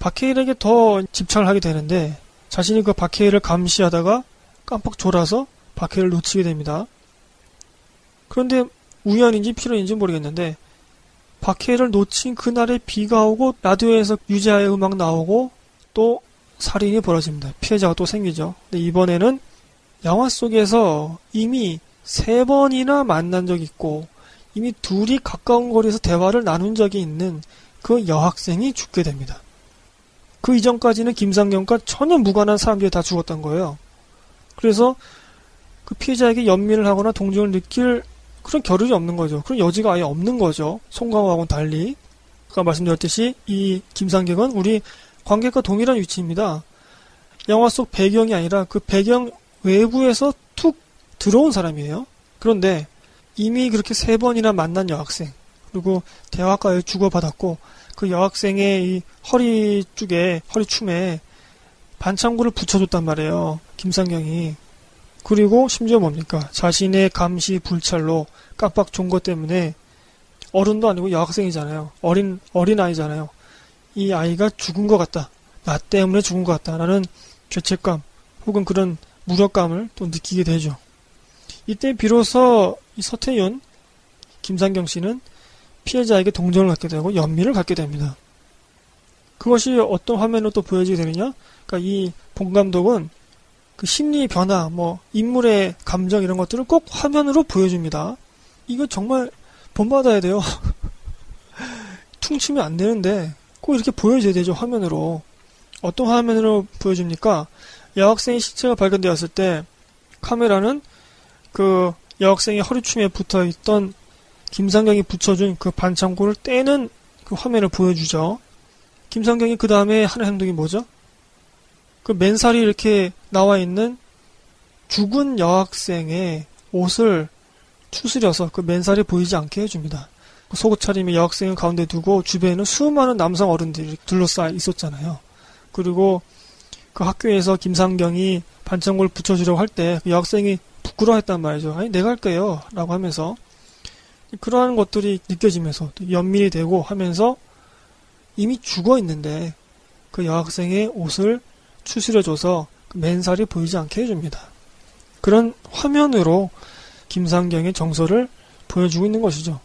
박해일에게 더 집착을 하게 되는데, 자신이 그 박해일을 감시하다가 깜빡 졸아서 박해일을 놓치게 됩니다. 그런데 우연인지 필연인지 모르겠는데, 박해일을 놓친 그날에 비가 오고, 라디오에서 유재하의 음악 나오고, 또 살인이 벌어집니다. 피해자가 또 생기죠. 근데 이번에는 영화 속에서 이미 3번이나 만난 적이 있고, 이미 둘이 가까운 거리에서 대화를 나눈 적이 있는 그 여학생이 죽게 됩니다. 그 이전까지는 김상경과 전혀 무관한 사람들이 다 죽었던 거예요. 그래서 그 피해자에게 연민을 하거나 동정을 느낄 그런 겨를이 없는 거죠. 그런 여지가 아예 없는 거죠. 송강호하고는 달리. 아까 말씀드렸듯이 이 김상경은 우리 관객과 동일한 위치입니다. 영화 속 배경이 아니라 그 배경 외부에서 툭 들어온 사람이에요. 그런데 이미 그렇게 3번이나 만난 여학생, 그리고 대화까지 주고받았고, 그 여학생의 이 허리 쪽에, 허리춤에 반창고를 붙여줬단 말이에요, 김상경이. 그리고 심지어 뭡니까, 자신의 감시 불찰로 깜빡 존 것 때문에, 어른도 아니고 여학생이잖아요. 어린 아이잖아요. 이 아이가 죽은 것 같다, 나 때문에 죽은 것 같다라는 죄책감, 혹은 그런 무력감을 또 느끼게 되죠. 이때 비로소 이 서태윤, 김상경 씨는 피해자에게 동정을 갖게 되고 연민을 갖게 됩니다. 그것이 어떤 화면으로 또 보여지게 되느냐? 그러니까 이 봉 감독은 그 심리 변화, 인물의 감정 이런 것들을 꼭 화면으로 보여줍니다. 이거 정말 본받아야 돼요. 퉁치면 안 되는데 꼭 이렇게 보여줘야 되죠, 화면으로. 어떤 화면으로 보여줍니까? 여학생의 시체가 발견되었을 때 카메라는 그 여학생의 허리춤에 붙어있던 김상경이 붙여준 그 반창고를 떼는 그 화면을 보여주죠. 김상경이 그 다음에 하는 행동이 뭐죠? 그 맨살이 이렇게 나와있는 죽은 여학생의 옷을 추스려서 그 맨살이 보이지 않게 해줍니다. 그 속옷 차림의 여학생을 가운데 두고 주변에는 수많은 남성 어른들이 둘러싸여 있었잖아요. 그리고 그 학교에서 김상경이 반창고를 붙여주려고 할 때 그 여학생이 부끄러워했단 말이죠. 아니, 내가 할게요 라고 하면서 그러한 것들이 느껴지면서 연민이 되고 하면서 이미 죽어있는데 그 여학생의 옷을 추스려줘서 맨살이 보이지 않게 해줍니다. 그런 화면으로 김상경의 정서를 보여주고 있는 것이죠.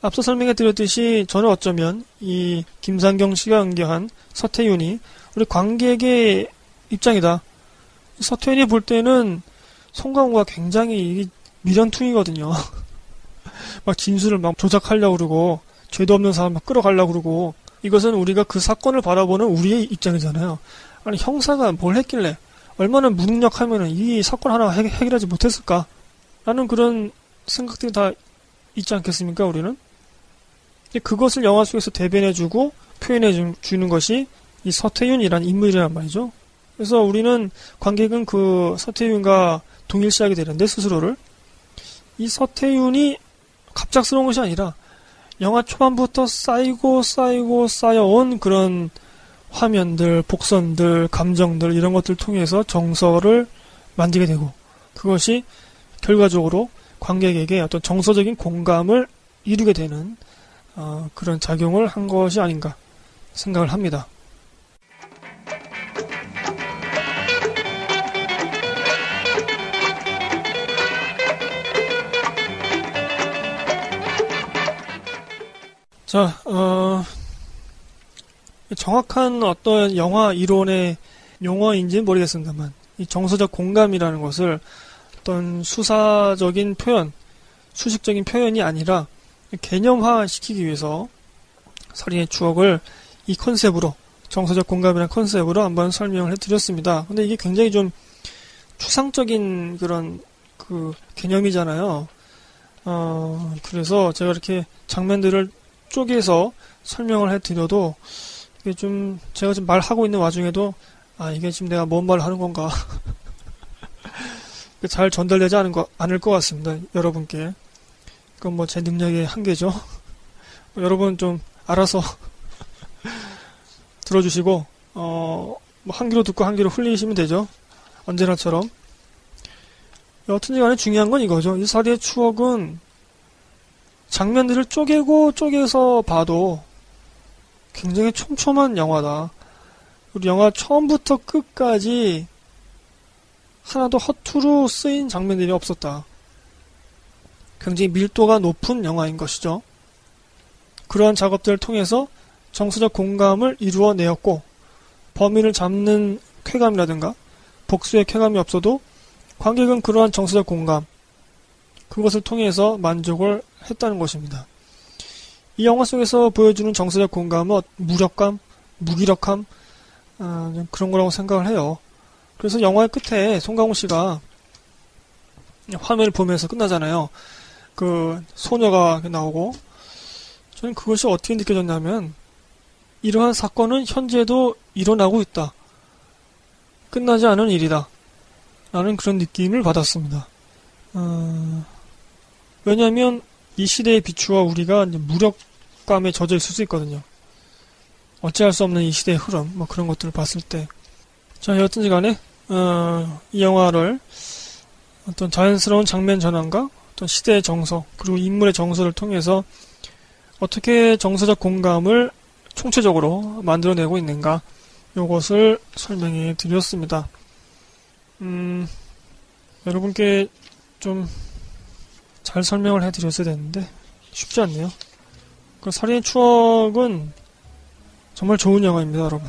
앞서 설명해 드렸듯이 저는 어쩌면 이 김상경 씨가 연기한 서태윤이 우리 관객의 입장이다. 서태윤이 볼 때는 송강호가 굉장히 미련퉁이거든요. 막 진술을 막 조작하려고 그러고 죄도 없는 사람 막 끌어가려고 그러고, 이것은 우리가 그 사건을 바라보는 우리의 입장이잖아요. 아니, 형사가 뭘 했길래 얼마나 무능력하면 이 사건 하나 해결하지 못했을까 라는 그런 생각들이 다 있지 않겠습니까, 우리는? 그것을 영화 속에서 대변해주고 표현해주는 것이 이 서태윤이란 인물이란 말이죠. 그래서 우리는, 관객은 그 서태윤과 동일시하게 되는데, 스스로를 이 서태윤이 갑작스러운 것이 아니라 영화 초반부터 쌓이고 쌓여온 그런 화면들, 복선들, 감정들 이런 것들을 통해서 정서를 만들게 되고, 그것이 결과적으로 관객에게 어떤 정서적인 공감을 이루게 되는 그런 작용을 한 것이 아닌가 생각을 합니다. 자, 정확한 어떤 영화 이론의 용어인지는 모르겠습니다만, 이 정서적 공감이라는 것을 어떤 수사적인 표현, 수식적인 표현이 아니라 개념화시키기 위해서 살인의 추억을 이 컨셉으로, 정서적 공감이라는 컨셉으로 한번 설명을 해드렸습니다. 근데 이게 굉장히 좀 추상적인 그런 그 개념이잖아요. 그래서 제가 이렇게 장면들을 쪽에서 설명을 해드려도 이게 좀, 제가 지금 말하고 있는 와중에도 아, 이게 지금 내가 뭔 말을 하는 건가 잘 전달되지 않을 것 같습니다, 여러분께. 그건 제 능력의 한계죠. 여러분 좀 알아서 들어주시고 한 귀로 듣고 한 귀로 흘리시면 되죠, 언제나처럼. 여하튼 간에 중요한 건 이거죠. 이 살인의 추억은 장면들을 쪼개고 쪼개서 봐도 굉장히 촘촘한 영화다. 우리 영화 처음부터 끝까지 하나도 허투루 쓰인 장면들이 없었다. 굉장히 밀도가 높은 영화인 것이죠. 그러한 작업들을 통해서 정서적 공감을 이루어내었고, 범인을 잡는 쾌감이라든가 복수의 쾌감이 없어도 관객은 그러한 정서적 공감, 그것을 통해서 만족을 했다는 것입니다. 이 영화 속에서 보여주는 정서적 공감은 무력감, 무기력함, 그런 거라고 생각을 해요. 그래서 영화의 끝에 송강호 씨가 화면을 보면서 끝나잖아요. 그 소녀가 나오고, 저는 그것이 어떻게 느껴졌냐면 이러한 사건은 현재도 일어나고 있다, 끝나지 않은 일이다 라는 그런 느낌을 받았습니다. 왜냐하면 이 시대에 비추어 우리가 무력감에 젖어 있을 수 있거든요. 어찌할 수 없는 이 시대의 흐름, 그런 것들을 봤을 때. 자, 여튼 간에 이 영화를 어떤 자연스러운 장면 전환과 어떤 시대의 정서, 그리고 인물의 정서를 통해서 어떻게 정서적 공감을 총체적으로 만들어내고 있는가, 요것을 설명해 드렸습니다. 여러분께 좀 잘 설명을 해드렸어야 되는데 쉽지 않네요. 그 살인의 추억은 정말 좋은 영화입니다, 여러분.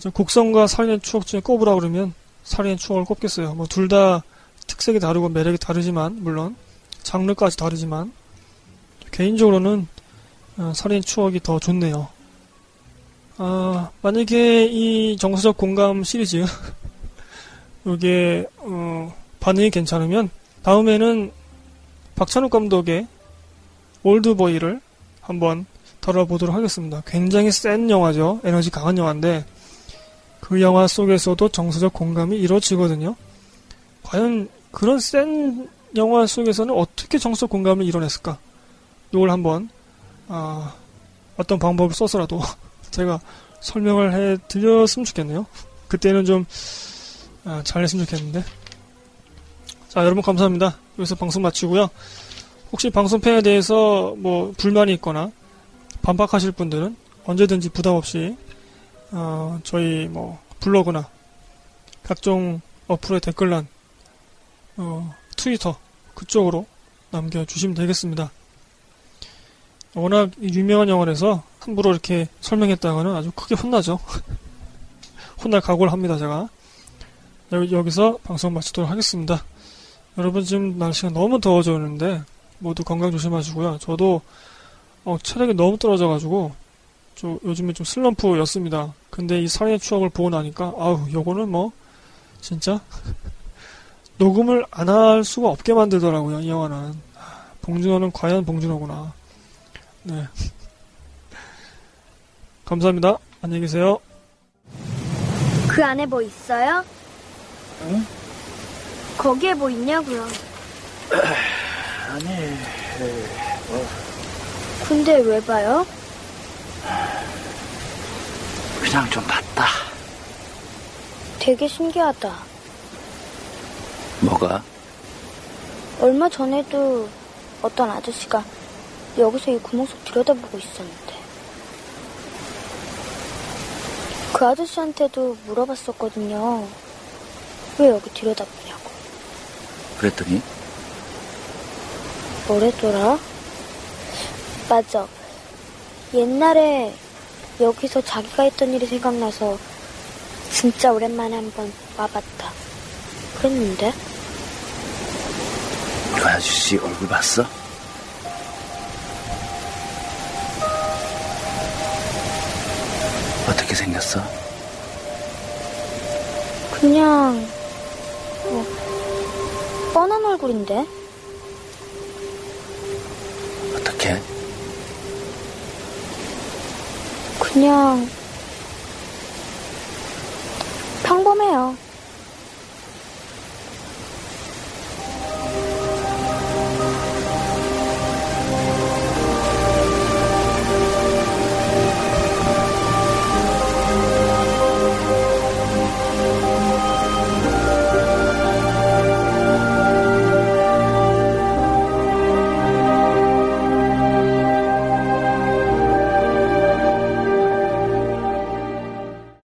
저 곡성과 살인의 추억 중에 꼽으라 그러면 살인의 추억을 꼽겠어요. 뭐 둘 다 특색이 다르고 매력이 다르지만, 물론 장르까지 다르지만 개인적으로는 살인의 추억이 더 좋네요. 만약에 이 정서적 공감 시리즈 이게 반응이 괜찮으면 다음에는 박찬욱 감독의 올드보이를 한번 다뤄보도록 하겠습니다. 굉장히 센 영화죠. 에너지 강한 영화인데 그 영화 속에서도 정서적 공감이 이루어지거든요. 과연 그런 센 영화 속에서는 어떻게 정서적 공감을 이뤄냈을까? 이걸 한번 어떤 방법을 써서라도 제가 설명을 해드렸으면 좋겠네요. 그때는 좀 잘 했으면 좋겠는데. 자, 여러분 감사합니다. 여기서 방송 마치고요. 혹시 방송편에 대해서 뭐 불만이 있거나 반박하실 분들은 언제든지 부담없이 저희 뭐 블로그나 각종 어플의 댓글란 트위터 그쪽으로 남겨주시면 되겠습니다. 워낙 유명한 영화라서 함부로 이렇게 설명했다가는 아주 크게 혼나죠. 혼날 각오를 합니다, 제가. 여기서 방송 마치도록 하겠습니다. 여러분, 지금 날씨가 너무 더워졌는데 모두 건강 조심하시고요. 저도 체력이 너무 떨어져가지고 요즘에 좀 슬럼프였습니다. 근데 이 살인의 추억을 보고 나니까 요거는 뭐 진짜 녹음을 안 할 수가 없게 만들더라고요, 이 영화는. 봉준호는 과연 봉준호구나. 네. 감사합니다. 안녕히 계세요. 그 안에 뭐 있어요? 응? 거기에 뭐 있냐고요? 아니, 뭐. 근데 왜 봐요? 그냥 좀 봤다. 되게 신기하다. 뭐가? 얼마 전에도 어떤 아저씨가 여기서 이 구멍 속 들여다보고 있었는데 그 아저씨한테도 물어봤었거든요. 왜 여기 들여다보냐고. 그랬더니? 뭐랬더라? 맞아. 옛날에 여기서 자기가 했던 일이 생각나서 진짜 오랜만에 한번 와봤다 그랬는데. 그 아저씨 얼굴 봤어? 어떻게 생겼어? 그냥 뻔한 얼굴인데. 어떻게? 그냥 평범해요.